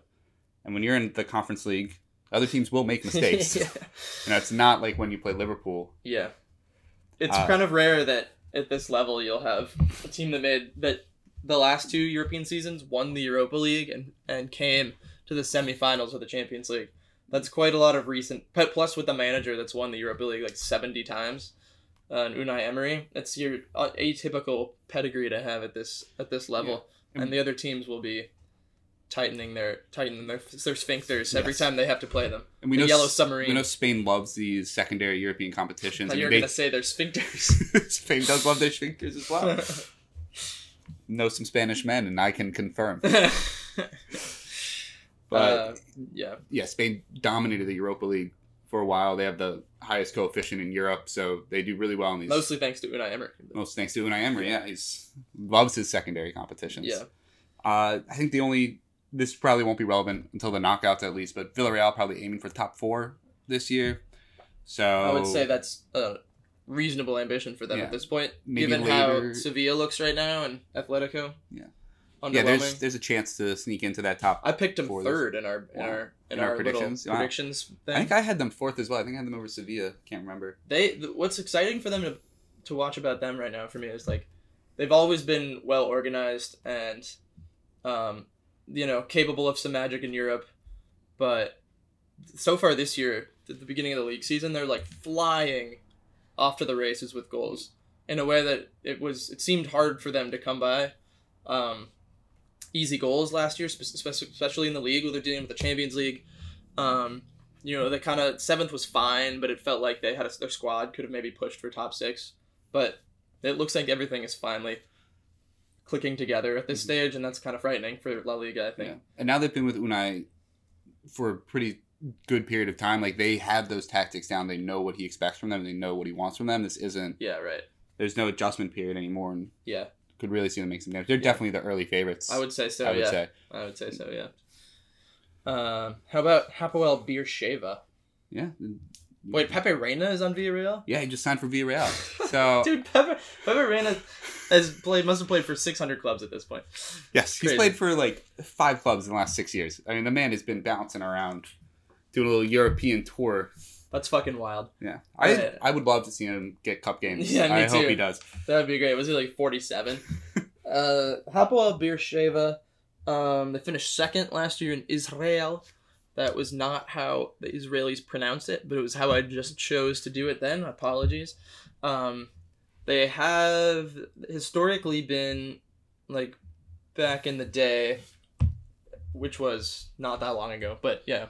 And when you're in the Conference League, other teams will make mistakes. Yeah. It's not like when you play Liverpool. Yeah. It's kind of rare that at this level you'll have a team that the last two European seasons won the Europa League and came to the semifinals of the Champions League. That's quite a lot of recent, plus with the manager that's won the Europa League 70 times, and Unai Emery. It's your atypical pedigree to have at this level, yeah. And the other teams will be tightening their sphincters every time they have to play them. And we know Yellow Submarine. We know Spain loves these secondary European competitions. You were going to say their sphincters. Spain does love their sphincters as well. Know some Spanish men, and I can confirm. But Spain dominated the Europa League for a while. They have the highest coefficient in Europe, so they do really well in these. Mostly thanks to Unai Emery. He loves his secondary competitions. Yeah. I think this probably won't be relevant until the knockouts at least, but Villarreal probably aiming for top four this year. So I would say that's a reasonable ambition for them at this point, given how Sevilla looks right now and Atletico. Yeah. Yeah, there's a chance to sneak into that top. I picked them third in our predictions thing. I think I had them fourth as well. I think I had them over Sevilla. Can't remember. What's exciting for them to watch about them right now for me is they've always been well organized and capable of some magic in Europe, but so far this year, at the beginning of the league season, they're flying off to the races with goals in a way that it seemed hard for them to come by. Easy goals last year, especially in the league where they're dealing with the Champions League. The kind of seventh was fine, but it felt like they had their squad could have maybe pushed for top six. But it looks like everything is finally clicking together at this stage, and that's kind of frightening for La Liga, I think. Yeah. And now they've been with Unai for a pretty good period of time. They have those tactics down. They know what he expects from them. They know what he wants from them. This isn't... Yeah, right. There's no adjustment period anymore. And yeah. Could really see them make some damage. They're definitely the early favorites. I would say so, I would say so, yeah. How about Hapoel Beersheva? Yeah. Wait, Pepe Reina is on Villarreal? Yeah, he just signed for Villarreal. So, dude, Pepe Reina must have played for 600 clubs at this point. Yes, he's played for 5 clubs in the last 6 years. I mean, the man has been bouncing around, doing a little European tour. That's fucking wild. Yeah, I would love to see him get cup games. Yeah, me too. I hope he does. That would be great. Was he 47? Hapoel Beersheva, they finished second last year in Israel. That was not how the Israelis pronounced it, but it was how I just chose to do it then. Apologies. They have historically been, like, back in the day, which was not that long ago, but yeah,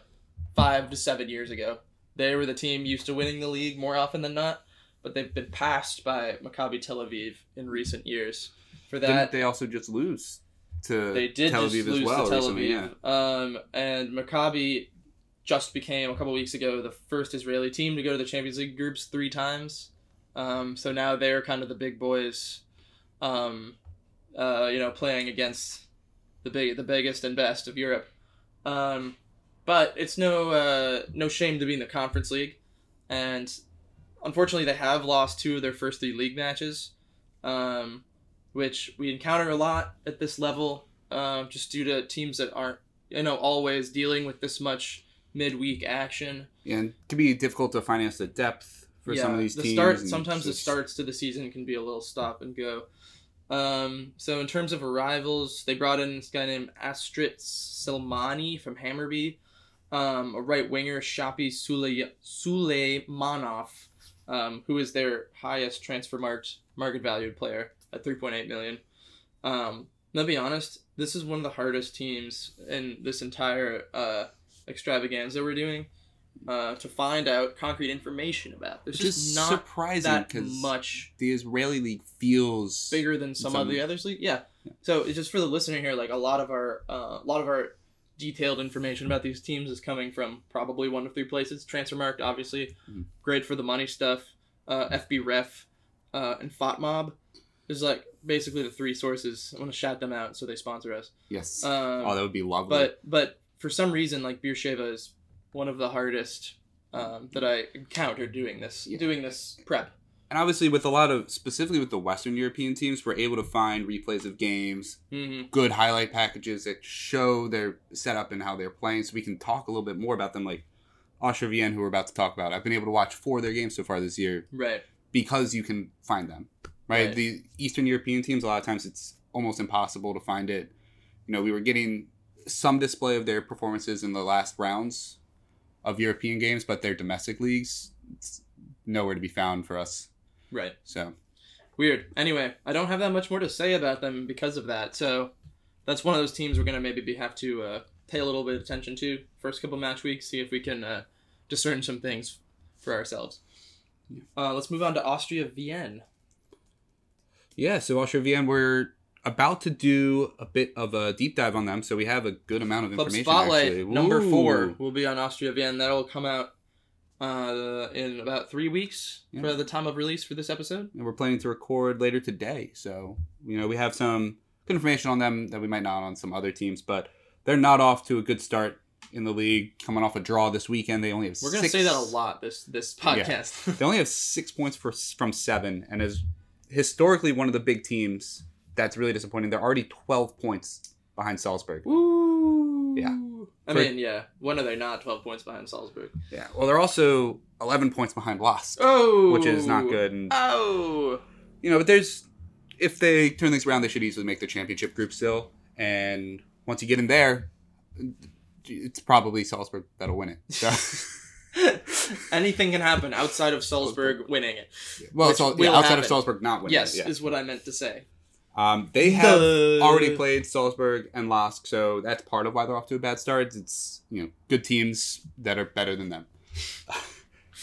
5 to 7 years ago, they were the team used to winning the league more often than not, but they've been passed by Maccabi Tel Aviv in recent years. For that, didn't they also just lose to Tel Aviv as well recently? Yeah. And Maccabi just became, a couple weeks ago, the first Israeli team to go to the Champions League groups 3 times. So now they're kind of the big boys, playing against the biggest and best of Europe. But it's no shame to be in the Conference League. And unfortunately, they have lost 2 of their first 3 league matches, which we encounter a lot at this level, just due to teams that aren't, always dealing with this much midweek action. And it can be difficult to finance the depth. Some of these teams. The starts to the season can be a little stop and go. So in terms of arrivals, they brought in this guy named Astrid Selmani from Hammarby, a right winger, Shapi Suleymanov, who is their highest transfer market valued player at 3.8 million. Now, to be honest, this is one of the hardest teams in this entire extravaganza we're doing. To find out concrete information about. There's just not surprising that much. The Israeli league feels bigger than some of the others league. Yeah. So it's just for the listener here, like a lot of our detailed information about these teams is coming from probably 1 of 3 places. Transfermarkt, obviously, Great for the money stuff. FB Ref, and FotMob. There's like basically the 3 sources. I want to shout them out so they sponsor us. Yes. That would be lovely. But for some reason, like Beersheva is one of the hardest that I encountered doing this prep. And obviously specifically with the Western European teams, we're able to find replays of games, good highlight packages that show their setup and how they're playing. So we can talk a little bit more about them, like Asher Vienne, who we're about to talk about. I've been able to watch 4 of their games so far this year. Right. Because you can find them. Right? The Eastern European teams, a lot of times it's almost impossible to find it. We were getting some display of their performances in the last rounds of European games, but their domestic leagues, it's nowhere to be found for us. Right. So. Weird. Anyway, I don't have that much more to say about them because of that. So that's one of those teams we're going to have to pay a little bit of attention to first couple match weeks, see if we can discern some things for ourselves. Yeah. Let's move on to Austria Vienne. Yeah, so Austria Vienne, we're about to do a bit of a deep dive on them, so we have a good amount of information. Club Spotlight, actually. Number 4, will be on Austria Vienne. That'll come out in about 3 weeks for the time of release for this episode. And we're planning to record later today, so we have some good information on them that we might not on some other teams, but they're not off to a good start in the league. Coming off a draw this weekend, they only have we're going to say that a lot this podcast. Yeah. They only have 6 points from 7, and is historically one of the big teams. That's really disappointing. They're already 12 points behind Salzburg. Woo! Yeah. When are they not 12 points behind Salzburg? Yeah. Well, they're also 11 points behind Lask. Oh! Which is not good. And, but if they turn things around, they should easily make the championship group still. And once you get in there, it's probably Salzburg that'll win it. So. Anything can happen outside of Salzburg winning it. Well, outside of Salzburg not winning it. Yes, is what I meant to say. They have already played Salzburg and Lask, so that's part of why they're off to a bad start. It's, good teams that are better than them.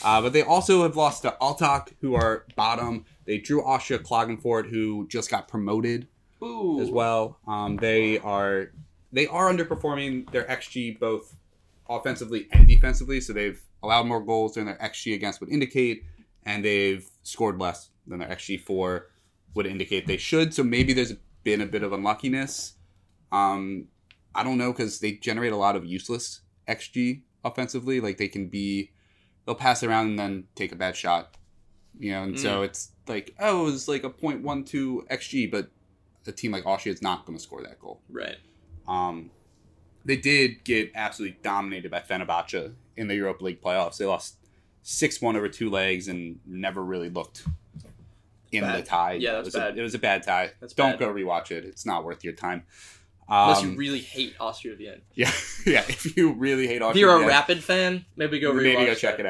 But they also have lost to Altach, who are bottom. They drew Austria Klagenfurt, who just got promoted as well. They are underperforming their XG both offensively and defensively, so they've allowed more goals than their XG against would indicate, and they've scored less than their XG for would indicate they should, so maybe there's been a bit of unluckiness. I don't know, because they generate a lot of useless XG offensively. Like, they'll pass around and then take a bad shot. So it's like, it was like a 0.12 XG, but a team like Austria is not going to score that goal. Right. They did get absolutely dominated by Fenerbahce in the Europa League playoffs. They lost 6-1 over 2 legs and never really looked in the tie. Yeah, that was bad. It was a bad tie. Don't go rewatch it. It's not worth your time. Unless you really hate Austria Vienne. Yeah. If you really hate Austria Vienne. If you're a Rapid fan, maybe go rewatch it. Maybe go check it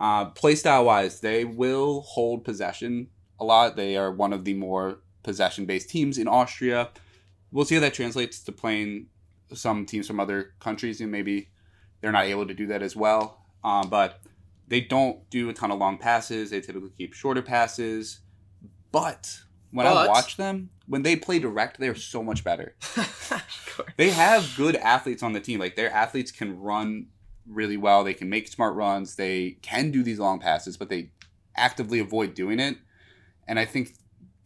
out. Play style wise, they will hold possession a lot. They are one of the more possession-based teams in Austria. We'll see how that translates to playing some teams from other countries, and maybe they're not able to do that as well. But they don't do a ton of long passes. They typically keep shorter passes. But I watch them, when they play direct, they're so much better. They have good athletes on the team. Like, their athletes can run really well. They can make smart runs. They can do these long passes, but they actively avoid doing it. And I think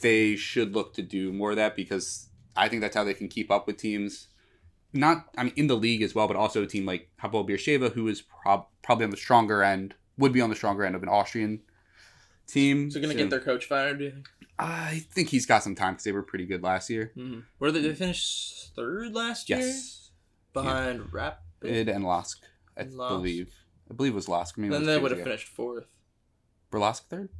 they should look to do more of that, because I think that's how they can keep up with teams. In the league as well, but also a team like Hapoel Beersheva, who is probably on the stronger end, would be on the stronger end of an Austrian team. So going to get their coach fired, do you think? I think he's got some time, because they were pretty good last year. Mm-hmm. Did they finish third last year? Yes. Behind Rapid and Lask, I believe. I believe it was Lask. Then they would have finished fourth. Were Lask third?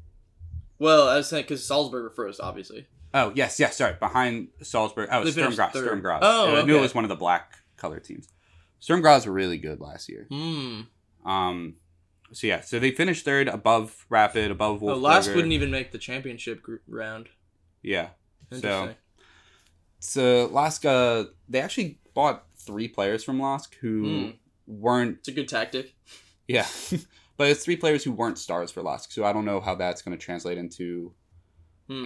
Well, I was saying, because Salzburg were first, obviously. Oh, yes, sorry. Behind Salzburg. Oh, Sturm Graz. Oh, okay. I knew it was one of the black color teams. Sturm Graz were really good last year. Mm. So they finished third, above Rapid, above Wolfsburg. Lask wouldn't even make the championship group round. Yeah. Interesting. So Lask, they actually bought 3 players from Lask who weren't... It's a good tactic. Yeah. But it's 3 players who weren't stars for Lask, so I don't know how that's going to translate into...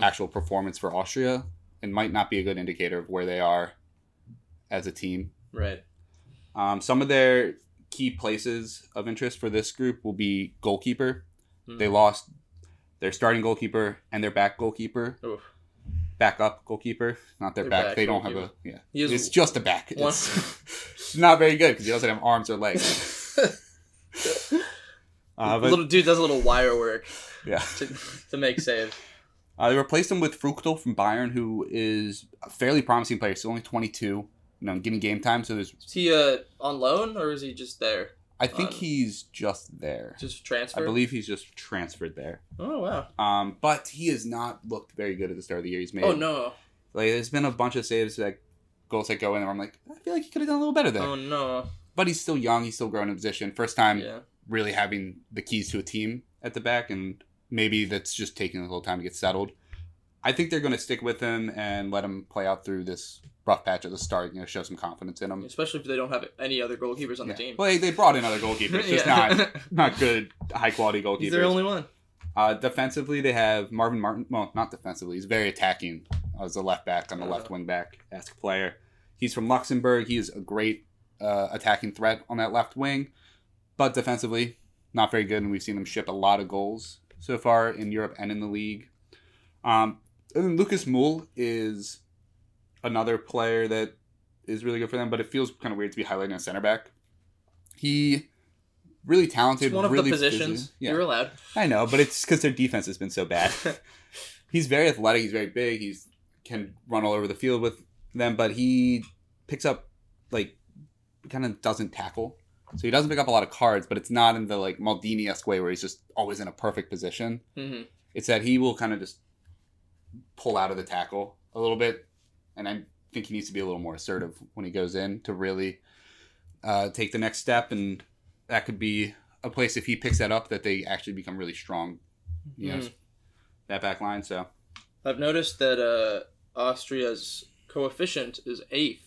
actual performance for Austria, and might not be a good indicator of where they are as a team. Right. Some of their key places of interest for this group will be goalkeeper. They lost their starting goalkeeper and their back goalkeeper. Oof. Backup goalkeeper, not their back. They don't have a... Yeah, it's just a back. It's not very good because he doesn't have arms or legs. Little dude does a little wire work. Yeah. To make saves. They replaced him with Fruchtel from Bayern, who is a fairly promising player. He's only 22, getting game time. So there's... Is he on loan, or is he just there? I think he's just there. Just transferred? I believe he's just transferred there. Oh, wow. But he has not looked very good at the start of the year. He's made... Oh, no. Like, there's been a bunch of saves, goals that go in, and I'm like, I feel like he could have done a little better there. Oh, no. But he's still young. He's still growing in position. First time really having the keys to a team at the back, and... Maybe that's just taking a little time to get settled. I think they're going to stick with him and let him play out through this rough patch at the start. Show some confidence in him. Especially if they don't have any other goalkeepers on the team. Well, they brought in other goalkeepers. Just not good, high-quality goalkeepers. He's their only one. Defensively, they have Marvin Martin. Well, not defensively. He's very attacking as a left back on the left wing back-esque player. He's from Luxembourg. He is a great attacking threat on that left wing. But defensively, not very good, and we've seen them ship a lot of goals so far in Europe and in the league. And then Lucas Moul is another player that is really good for them, but it feels kind of weird to be highlighting a center back. He really talented. It's one of really the positions. Yeah. You're allowed. I know, but it's because their defense has been so bad. He's very athletic. He's very big. He can run all over the field with them, but he picks up, kind of doesn't tackle. So he doesn't pick up a lot of cards, but it's not in the Maldini-esque way where he's just always in a perfect position. Mm-hmm. It's that he will kind of just pull out of the tackle a little bit, and I think he needs to be a little more assertive when he goes in to really take the next step, and that could be a place, if he picks that up, that they actually become really strong, that back line. So I've noticed that Austria's coefficient is 8th,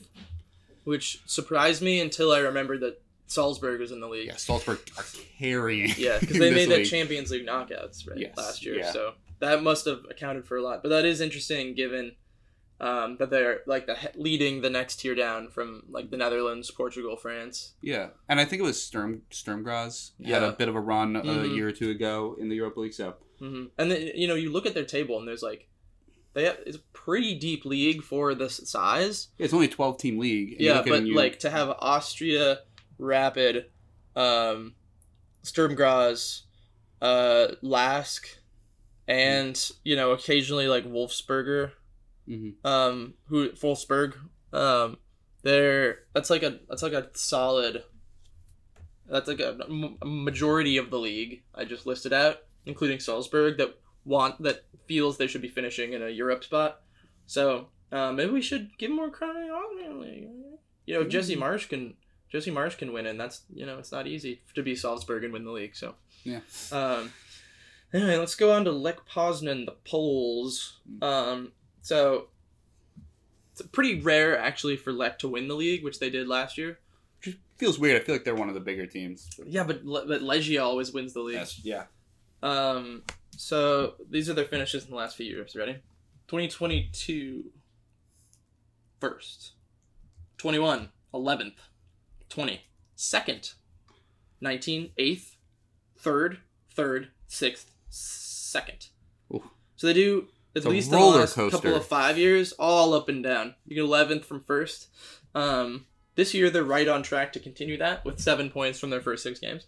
which surprised me until I remembered that Salzburg is in the league. Yeah, Salzburg are carrying. Yeah, because they made that Champions League knockouts last year, so that must have accounted for a lot. But that is interesting, given that they're leading the next tier down from the Netherlands, Portugal, France. Yeah, and I think it was Sturm Graz had a bit of a run a year or two ago in the Europa League. So, and then, you look at their table and there's it's a pretty deep league for this size. It's only a 12-team league. And to have Austria, Rapid, Sturm Graz, Lask, and occasionally Wolfsburger, that's a majority of the league I just listed out, including Salzburg, that feels they should be finishing in a Europe spot. So maybe we should give more credit. Jesse Marsch can win, and that's it's not easy to be Salzburg and win the league. So, yeah. Anyway, let's go on to Lech Poznan, the Poles. So it's pretty rare, actually, for Lech to win the league, which they did last year. Which feels weird. I feel like they're one of the bigger teams. Yeah, but Legia always wins the league. Yes, yeah. So these are their finishes in the last few years. Ready? 2022, first. 21, 11th. 20, second. 19, 8th. 3rd, 6th, 2nd. Ooh. So they do at least the last couple of 5 years, all up and down. You get 11th from 1st. This year they're right on track to continue that with 7 points from their first 6 games.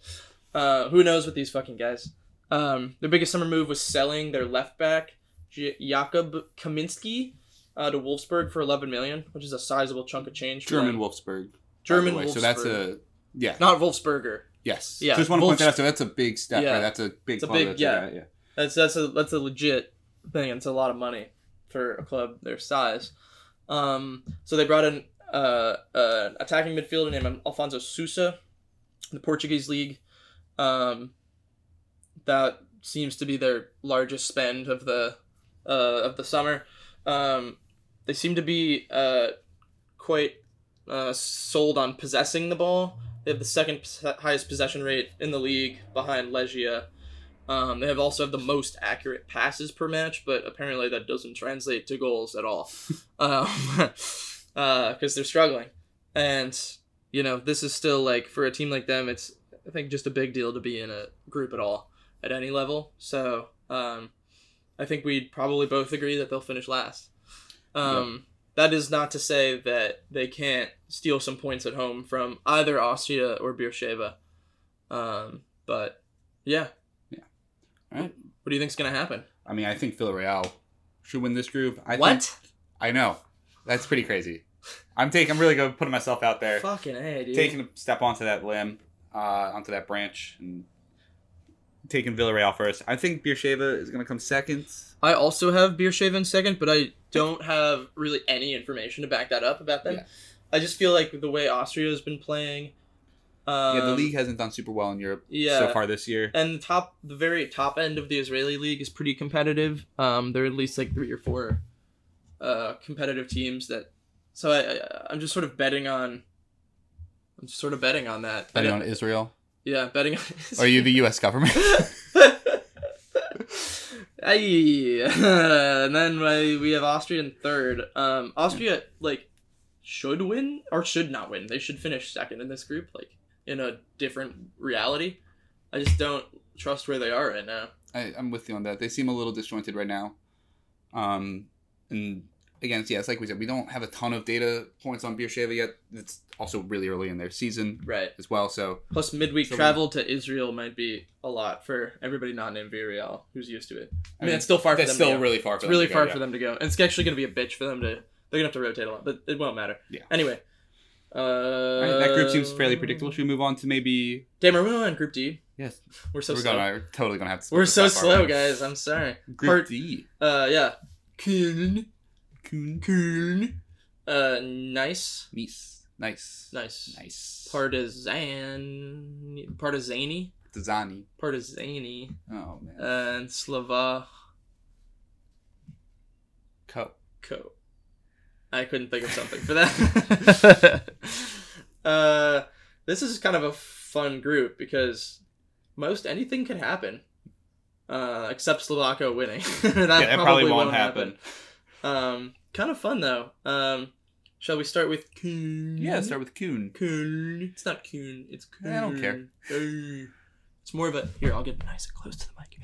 Who knows with these fucking guys. Their biggest summer move was selling their left back, Jakub Kaminski, to Wolfsburg for 11 million, which is a sizable chunk of change. German Wolfsburg. So that's a... Yeah. Not Wolfsburger. Yes. Yeah. Just want to point that out. So that's a big step, yeah. Right? That's a big club. Yeah. That's a legit thing. It's a lot of money for a club their size. So they brought in attacking midfielder named Alfonso Sousa, the Portuguese league. That seems to be their largest spend of the summer. They seem to be quite sold on possessing the ball. They have the second highest possession rate in the league behind Legia. They also have the most accurate passes per match, but apparently that doesn't translate to goals at all because they're struggling. And, you know, this is still, like, for a team like them, it's, I think, just a big deal to be in a group at all at any level. So I think we'd probably both agree that they'll finish last. Yeah. That is not to say that they can't steal some points at home from either Austria or Beersheba. But, yeah. Yeah. All right. What do you think's going to happen? I mean, I think Villarreal should win this group. I know. That's pretty crazy. I'm really going to put myself out there. Fucking A, dude. Taking a step onto that limb, onto that branch, and taking Villarreal first. I think Beersheba is going to come second. I also have Beersheba in second, but I don't have really any information to back that up about them. Yeah. I just feel like the way Austria has been playing. The league hasn't done super well in Europe so far this year. And the very top end of the Israeli league is pretty competitive. There are at least like 3 or 4 competitive teams that. So I'm just sort of betting on. I'm just sort of betting on that. Betting on Israel. Yeah, betting on Israel. Are you the U.S. government? And then we have Austria in third. Austria, like, should win or should not win. They should finish second in this group, like, in a different reality. I just don't trust where they are right now. I'm with you on that. They seem a little disjointed right now. And, again, it's like we said, we don't have a ton of data points on Beersheba yet. It's also really early in their season as well. So plus midweek travel to Israel might be a lot for everybody not named Villarreal who's used to it. I mean, it's still far for them to go. It's still really far for them to go. It's really far for them to go. And it's actually going to be a bitch for them to... They're going to have to rotate a lot, but it won't matter. Yeah. Anyway. That group seems fairly predictable. Should we move on to maybe... Damn, are we on Group D? Yes. We're so slow. We're totally going to have to... We're so slow, guys. I'm sorry. Group D. Yeah. Köln. Nice. Partizani. Oh, man. And Slova. Co. I couldn't think of something for that. This is kind of a fun group because most anything could happen, except Slovakia winning. That probably won't happen. Kind of fun though. Shall we start with Kuhn? Yeah, start with Kuhn. It's not Kuhn. It's Kuhn. I don't care. It's more of a here. I'll get nice and close to the mic.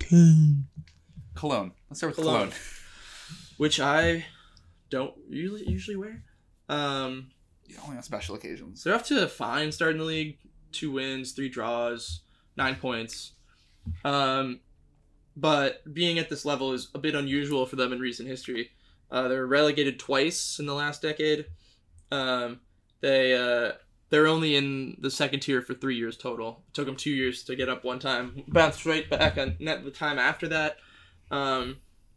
Kuhn. Cologne. Let's start with Cologne. Which I don't really usually wear. Only on special occasions. They're off to a fine start in the league. 2 wins, 3 draws, 9 points. But being at this level is a bit unusual for them in recent history. They were relegated twice in the last decade. They're only in the second tier for 3 years total. It took them 2 years to get up one time. Bounced right back on net the time after that.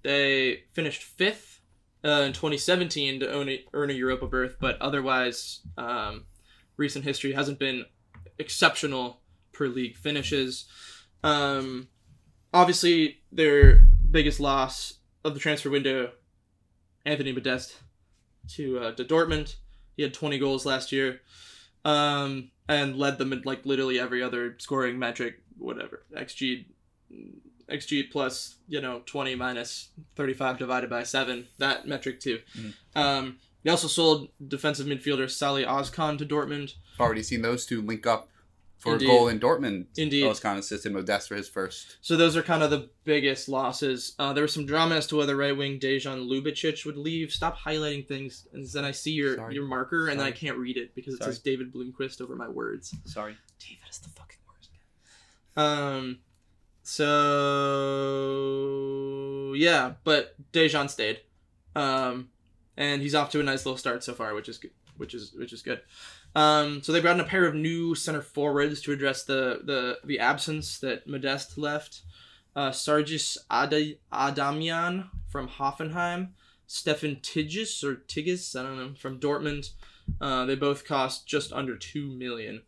They finished 5th in 2017 to earn a Europa berth, but otherwise recent history hasn't been exceptional per league finishes. Obviously, their biggest loss of the transfer window, Anthony Modeste to Dortmund. He had 20 goals last year, and led them in like literally every other scoring metric, whatever. XG plus, 20 minus 35 divided by 7, that metric too. Mm-hmm. They also sold defensive midfielder Salih Özkan to Dortmund. Already seen those two link up for a goal in Dortmund. Indeed. Özkan assisted Modeste for his first. So those are kind of the biggest losses. There was some drama as to whether right wing Dejan Ljubicic would leave. Stop highlighting things, and then I see your marker, and then I can't read it because it says David Blomqvist over my words. Sorry. David is the fucking worst. So, yeah, but Dejan stayed. And he's off to a nice little start so far, which is good. Which is good. So they brought in a pair of new center forwards to address the absence that Modeste left. Sargis Adamian from Hoffenheim, Stefan Tigges, I don't know, from Dortmund. They both cost just under $2 million.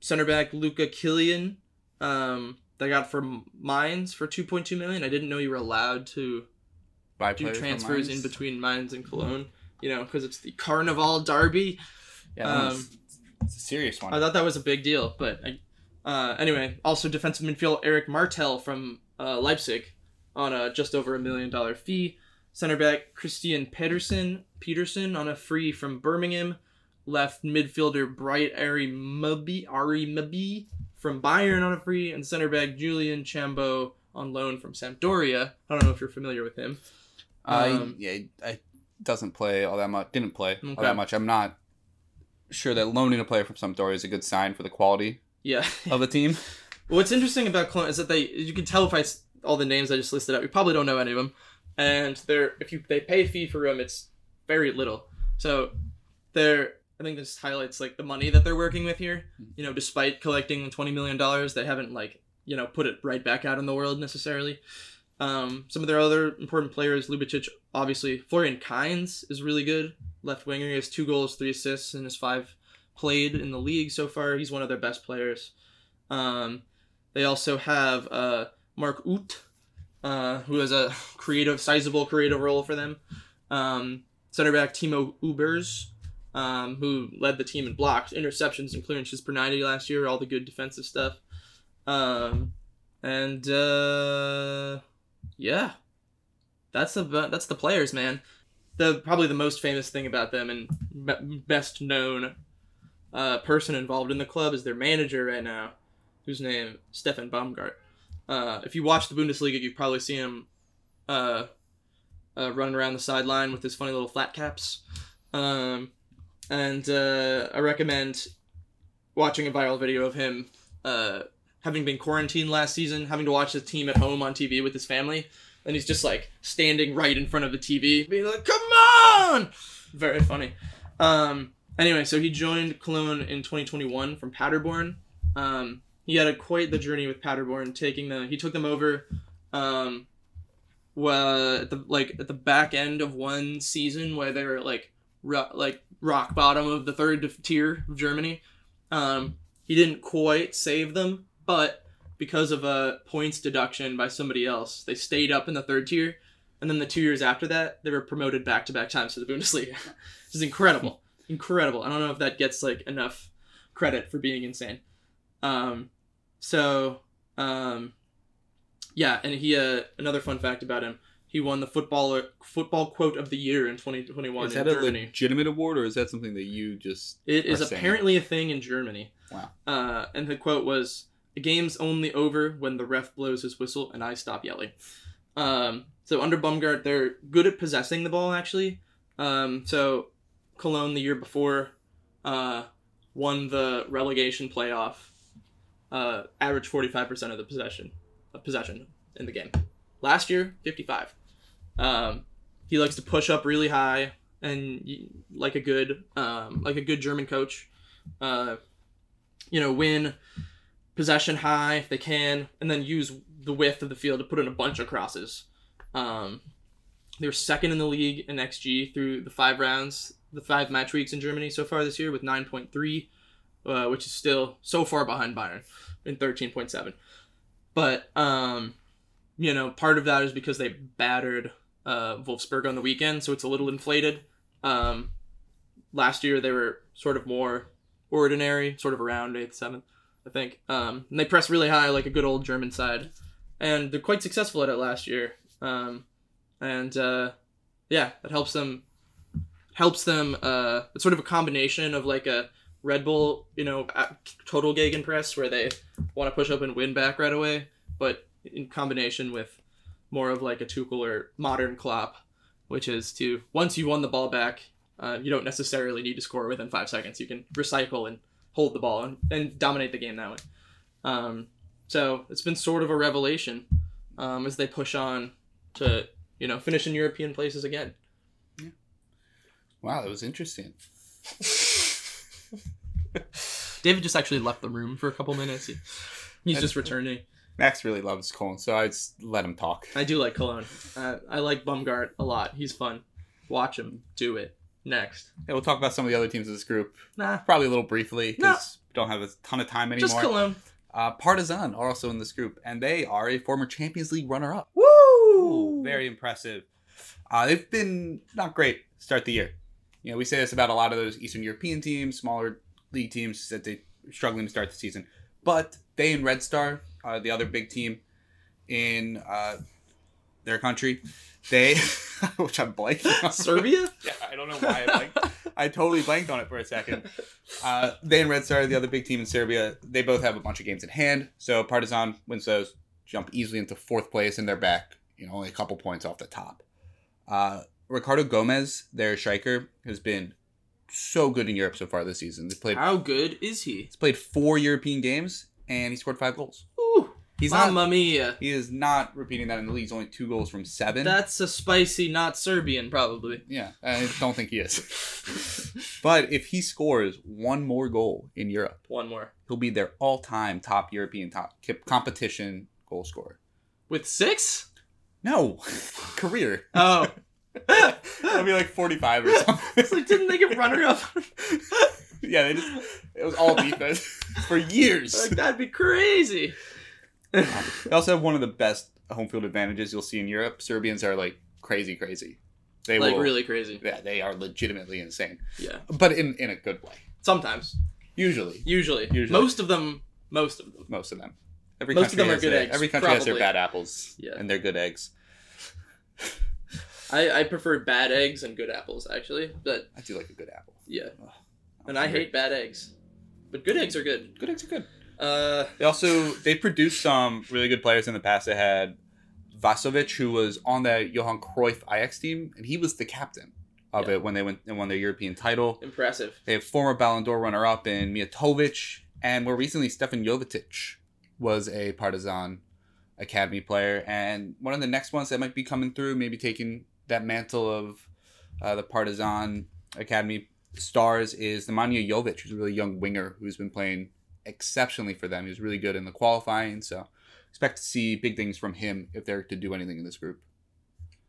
Center back Luca Kilian, they got from Mainz for $2.2 million. I didn't know you were allowed to do transfers in between Mainz and Cologne. Because it's the Carnival Derby. Yeah, it's a serious one. I thought that was a big deal, but anyway. Also, defensive midfielder Eric Martel from Leipzig on a just over $1 million fee. Center back Christian Peterson on a free from Birmingham. Left midfielder Bright Ari Mabi from Bayern on a free, and center back Julian Chambo on loan from Sampdoria. I don't know if you're familiar with him. Didn't play all that much. I'm not sure that loaning a player from Sampdoria is a good sign for the quality of the team. What's interesting about Cologne is that you can tell if all the names I just listed out, we probably don't know any of them. And if they pay a fee for him, it's very little. So I think this highlights like the money that they're working with here. Despite collecting $20 million, they haven't put it right back out in the world necessarily. Some of their other important players, Ljubicic, obviously. Florian Kainz is really good. Left winger. He has 2 goals, 3 assists, and his 5 played in the league so far. He's one of their best players. They also have Mark Uth, who has a sizable creative role for them. Center back Timo Ubers, who led the team in blocks, interceptions, and clearances per 90 last year, all the good defensive stuff. Yeah, that's the players, man. Probably the most famous thing about them and best known person involved in the club is their manager right now, whose name Stefan Baumgart. If you watch the Bundesliga, you probably see him running around the sideline with his funny little flat caps. I recommend watching a viral video of him. Having been quarantined last season, having to watch the team at home on TV with his family, and he's just like standing right in front of the TV, being like, "Come on!" Very funny. Anyway, so he joined Cologne in 2021 from Paderborn. He had quite the journey with Paderborn, he took them over, at the back end of one season where they were like rock bottom of the third tier of Germany. He didn't quite save them. But because of a points deduction by somebody else, they stayed up in the third tier. And then the 2 years after that, they were promoted back-to-back times to the Bundesliga. This is incredible. Incredible. I don't know if that gets enough credit for being insane. And he another fun fact about him, he won the football quote of the year in 2021 in Germany. Is that a legitimate award, or is that something that you just It is apparently saying? A thing in Germany. Wow. And the quote was, "The game's only over when the ref blows his whistle and I stop yelling." So under Baumgart, they're good at possessing the ball, actually. So Cologne the year before won the relegation playoff, averaged 45% of the possession in the game. Last year, 55. He likes to push up really high, and like a good German coach, win possession high if they can, and then use the width of the field to put in a bunch of crosses. They were second in the league in XG through the 5 match weeks in Germany so far this year with 9.3, which is still so far behind Bayern in 13.7. But, you know, part of that is because they battered Wolfsburg on the weekend, so it's a little inflated. Last year, they were sort of more ordinary, sort of around 8th, 7th, I think. And they press really high like a good old German side. And they're quite successful at it last year. Yeah, it helps them. It's sort of a combination of like a Red Bull, you know, total gegenpress where they want to push up and win back right away, but in combination with more of like a Tuchel or modern Klopp, which is to, once you won the ball back, you don't necessarily need to score within 5 seconds. You can recycle and hold the ball and dominate the game that way. So it's been sort of a revelation as they push on to, you know, finish in European places again. Yeah. Wow, that was interesting. David just actually left the room for a couple minutes. He's just returning. Max really loves Cologne, so I just let him talk. I do like Cologne. I like Bumgart a lot. He's fun. Watch him do it. Next. Yeah, we'll talk about some of the other teams in this group. Nah. Probably a little briefly, because we don't have a ton of time anymore. Just Cologne. Partizan are also in this group, and they are a former Champions League runner-up. Woo! Ooh, very impressive. They've been not great start the year. You know, we say this about a lot of those Eastern European teams, smaller league teams, that they're struggling to start the season. But they and Red Star, the other big team in their country, they, which I'm blanking on. Serbia? Yeah, I don't know why I blanked. I totally blanked on it for a second. They and Red Star, the other big team in Serbia, they both have a bunch of games in hand. So Partizan wins those, jump easily into fourth place, and they're back, you know, only a couple points off the top. Ricardo Gomez, their striker, has been so good in Europe so far this season. How good is he? He's played 4 European games, and he scored 5 goals. Ooh, he's Mamma mia. He is not repeating that in the league. He's only 2 goals from 7. That's a spicy not Serbian, probably. Yeah, I don't think he is. But if he scores one more goal in Europe, he'll be their all-time top European top competition goal scorer. With 6? No. Career. Oh. It'll be like 45 or something. It's like, didn't they get runner-up? Yeah, it was all defense for years. Like, that'd be crazy. They also have one of the best home field advantages you'll see in Europe. Serbians are like crazy. They like really crazy. Yeah, they are legitimately insane. Yeah. But in a good way. Sometimes. Usually. Most of them. Most of them are good eggs. Every country has their bad apples and their good eggs. I prefer bad eggs and good apples, actually. But I do like a good apple. Yeah. And I hate bad eggs. But good eggs are good. Good eggs are good. They produced some really good players in the past. They had Vasovic, who was on the Johan Cruyff Ajax team, and he was the captain of it when they went and won their European title. Impressive. They have former Ballon d'Or runner-up in Mijatovic, and more recently, Stefan Jovetic was a Partizan Academy player, and one of the next ones that might be coming through, maybe taking that mantle of the Partizan Academy stars, is Nemanja Jovic, who's a really young winger who's been playing exceptionally for them. He was really good in the qualifying, so expect to see big things from him if they're to do anything in this group.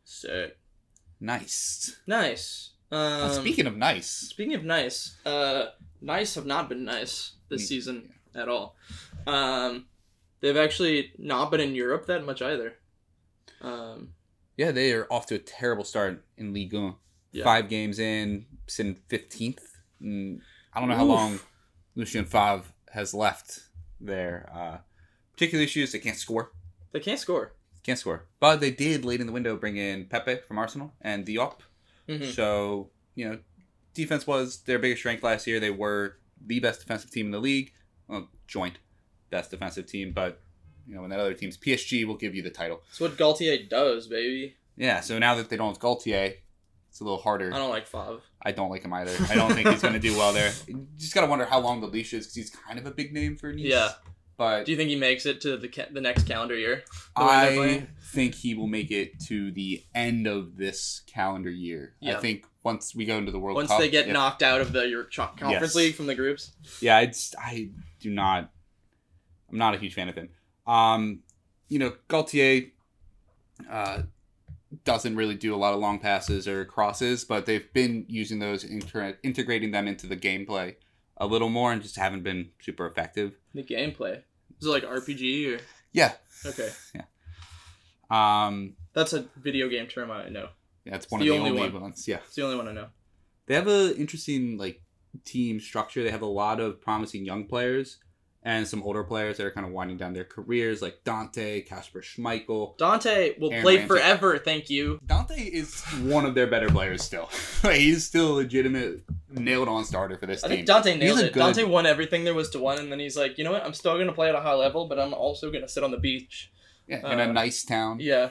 Sick. Nice. Speaking of nice, nice have not been nice this season at all. They've actually not been in Europe that much either. Yeah, they are off to a terrible start in Ligue 1. Yeah. 5 games in, sitting 15th. And I don't know how long Lucien Favre has left there. Particular issues, they can't score. But they did, late in the window, bring in Pepe from Arsenal and Diop. Mm-hmm. So, you know, defense was their biggest strength last year. They were the best defensive team in the league. Well, joint best defensive team, but you know, when that other team's PSG will give you the title. That's what Galtier does, baby. Yeah, so now that they don't have Galtier, it's a little harder. I don't like Favre. I don't like him either. I don't think he's going to do well there. You just got to wonder how long the leash is, because he's kind of a big name for Nice. Yeah. But do you think he makes it to the next calendar year? I think he will make it to the end of this calendar year. Yeah. I think once we go into the World Cup. Once they get knocked out of the Conference League from the groups. Yeah, I'm not a huge fan of him. You know, Galtier doesn't really do a lot of long passes or crosses, but they've been using those, integrating them into the gameplay a little more, and just haven't been super effective. The gameplay? Is it like RPG? Yeah. Okay. Yeah. That's a video game term I know. That's one of the only ones. Yeah. It's the only one I know. They have an interesting like team structure. They have a lot of promising young players and some older players that are kind of winding down their careers, like Dante, Kasper Schmeichel. Dante will Aaron play Ramsey. Forever, thank you. Dante is one of their better players still. Like, he's still a legitimate, nailed-on starter for this team. I think Dante nailed it. Good... Dante won everything there was to win, and then he's like, you know what? I'm still going to play at a high level, but I'm also going to sit on the beach. Yeah, in a nice town. Yeah.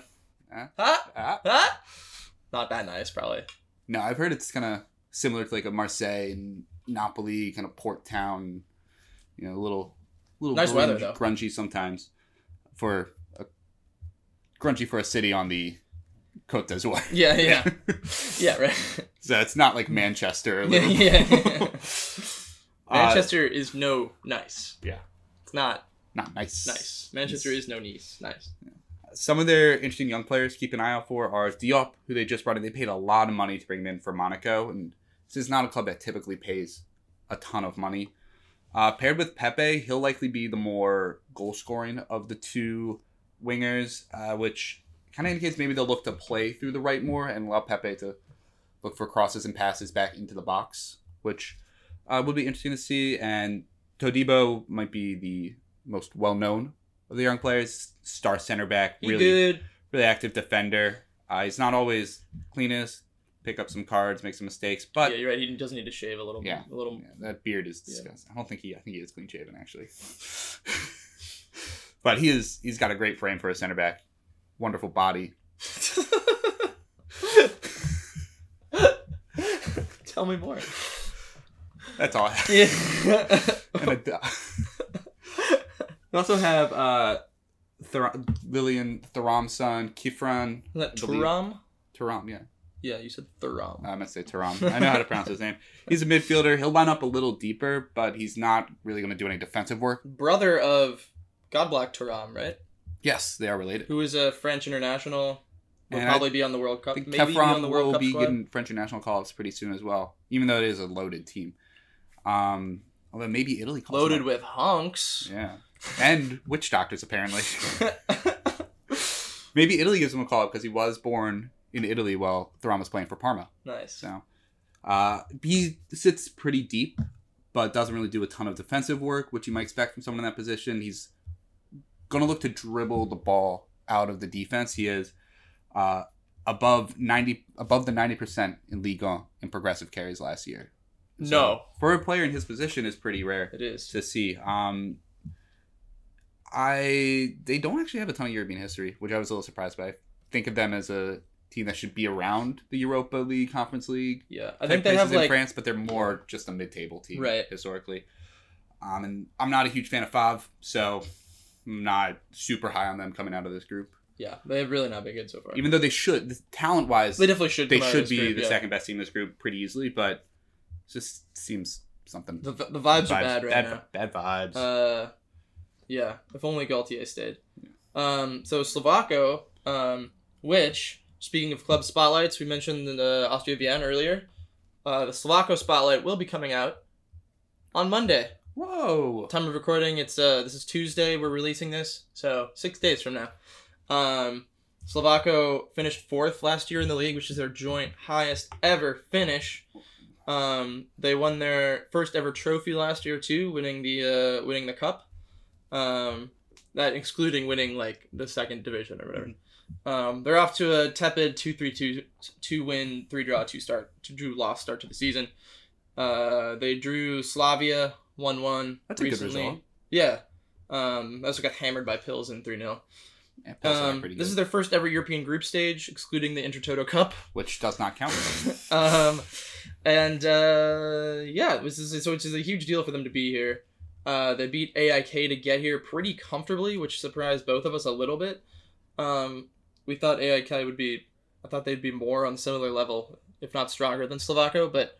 Not that nice, probably. No, I've heard it's kind of similar to like a Marseille and Napoli kind of port town, you know, a little nice weather, though. Grungy sometimes for a city on the Côte d'Azur. Yeah, yeah. Yeah, right. So it's not like Manchester or Liverpool. Yeah. Manchester is no nice. Yeah. It's not nice. Nice. Manchester is no nice. Nice. Yeah. Some of their interesting young players to keep an eye out for are Diop, who they just brought in. They paid a lot of money to bring him in for Monaco, and this is not a club that typically pays a ton of money. Paired with Pepe, he'll likely be the more goal-scoring of the two wingers, which kind of indicates maybe they'll look to play through the right more and allow Pepe to look for crosses and passes back into the box, which would be interesting to see. And Todibo might be the most well-known of the young players. Star center back, really active defender. He's not always cleanest. Pick up some cards, make some mistakes, but yeah, you're right. He does need to shave a little. Yeah, a little. Yeah, that beard is disgusting. Yeah. I think he is clean shaven actually. But he's got a great frame for a center back. Wonderful body. Tell me more. That's all. I have. Yeah. We also have Lilian Thuram's son, Kifran. Is that Thuram? Thuram, yeah. Yeah, you said Thuram. I meant to say Thuram. I know how to pronounce his name. He's a midfielder. He'll line up a little deeper, but he's not really going to do any defensive work. Brother of Godblack Thuram, right? Yes, they are related. Who is a French international. Will probably be on the World Cup. Maybe Kefram on the World Cup squad. Getting French international call-ups pretty soon as well, even though it is a loaded team. Although maybe Italy calls loaded with hunks. Yeah. And witch doctors, apparently. Maybe Italy gives him a call-up because he was born in Italy while Thuram was playing for Parma. Nice. So he sits pretty deep, but doesn't really do a ton of defensive work, which you might expect from someone in that position. He's going to look to dribble the ball out of the defense. He is above the 90% in Ligue 1 in progressive carries last year. So no. For a player in his position is pretty rare. It is. To see. They don't actually have a ton of European history, which I was a little surprised by. I think of them as a team that should be around the Europa League, Conference League. Yeah, I think they have in France, but they're more just a mid-table team historically. And I'm not a huge fan of Fav, so I'm not super high on them coming out of this group. Yeah, they've really not been good so far. Even though they should, talent-wise, they definitely should. They should be the second best team in this group pretty easily, but it just seems something. The vibes are bad right now. Bad vibes. Yeah, if only Galtier stayed. So Slovako, which, speaking of club spotlights, we mentioned the Austria Vienna earlier. The Slovako spotlight will be coming out on Monday. Whoa! Time of recording, it's this is Tuesday. We're releasing this, so 6 days from now. Slovako finished 4th last year in the league, which is their joint highest ever finish. They won their first ever trophy last year too, winning the cup. That excluding winning like the second division or whatever. They're off to a tepid 2-3-2 win, 3-draw, 2-loss start to the season. They drew Slavia 1-1 that's recently. A good result. Yeah. They also got hammered by Pilsen 3-0. Yeah, this is their first ever European group stage, excluding the Intertoto Cup, which does not count. Which is a huge deal for them to be here. They beat AIK to get here pretty comfortably, which surprised both of us a little bit. We thought AIK they'd be more on similar level, if not stronger than Slovako, but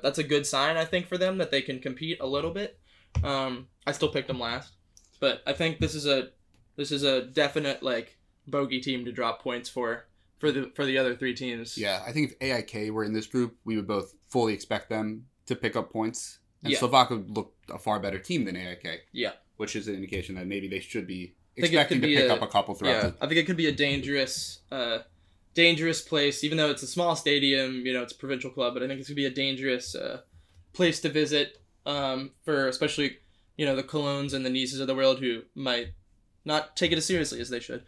that's a good sign, I think, for them that they can compete a little bit. I still picked them last, but I think this is a definite like bogey team to drop points for the other three teams. Yeah, I think if AIK were in this group, we would both fully expect them to pick up points. And Slovako looked a far better team than AIK. Yeah. Which is an indication that maybe they should be expecting to pick up a couple throughout. Yeah, I think it could be a dangerous place, even though it's a small stadium. You know, it's a provincial club, but I think it's gonna be a dangerous place to visit for especially the Colognes and the Nices of the world who might not take it as seriously as they should.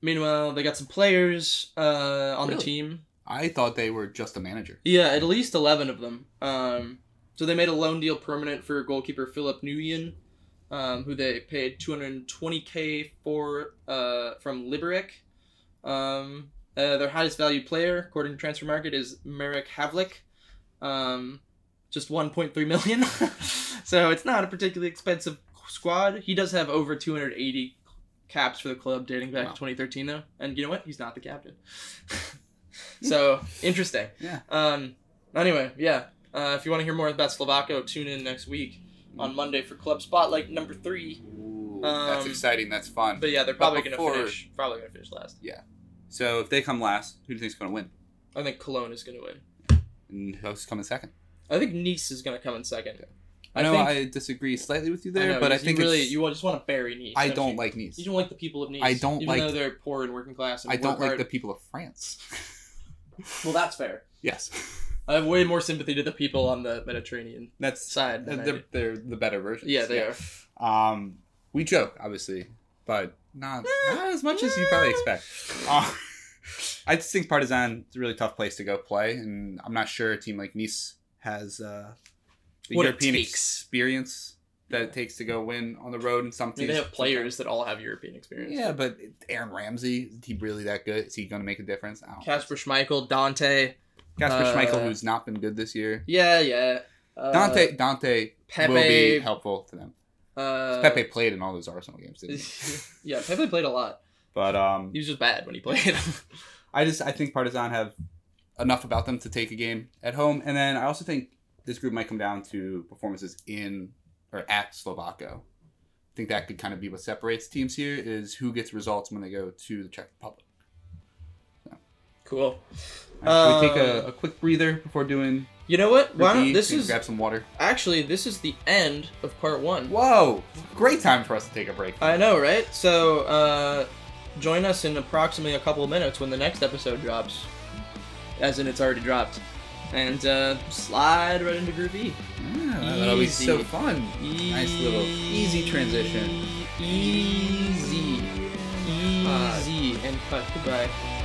Meanwhile, they got some players on the team. I thought they were just the manager. Yeah, at least 11 of them. So they made a loan deal permanent for goalkeeper Philip Nguyen, who they paid $220,000 for from Liberec. Their highest valued player, according to Transfer Market, is Marek Havlik, just 1.3 million. So it's not a particularly expensive squad. He does have over 280 caps for the club dating back to 2013, though. And you know what? He's not the captain. So, interesting. Yeah. Anyway, yeah. If you want to hear more about Slovako, tune in next week on Monday for Club Spotlight number 3. Ooh, that's exciting. That's fun. But yeah, they're probably going to finish last. Yeah. So, if they come last, who do you think is going to win? I think Cologne is going to win. And who's coming second? I think Nice is going to come in second. Yeah. I disagree slightly with you there, but I think you just want to bury Nice. I don't like Nice. You don't like the people of Nice. I don't even though they're poor and working class. And I don't like the people of France. Well, that's fair. Yes. I have way more sympathy to the people on the Mediterranean side. They're the better versions. Yeah, they are. We joke, obviously, but not as much as you probably expect. I just think Partizan is a really tough place to go play, and I'm not sure a team like Nice has the European experience that it takes to go win on the road in some teams. I mean, they have players that all have European experience. Yeah, but Aaron Ramsey, is he really that good? Is he going to make a difference? Kasper Schmeichel, Dante. Schmeichel, who's not been good this year. Yeah, yeah. Dante Pepe, will be helpful to them. Pepe played in all those Arsenal games, didn't he? Yeah, Pepe played a lot. But he was just bad when he played. I think Partizan have enough about them to take a game at home. And then I also think this group might come down to performances in or at Slovako. I think that could kind of be what separates teams here is who gets results when they go to the Czech Republic. So. Cool. Right, can we take a quick breather before doing... You know what? Why don't grab some water? Actually, this is the end of part 1. Whoa! Great time for us to take a break. I know, right? So, join us in approximately a couple of minutes when the next episode drops. As in, it's already dropped. And slide right into Group E. Yeah, that'll be so fun. Nice little easy transition. Easy and cut. Goodbye.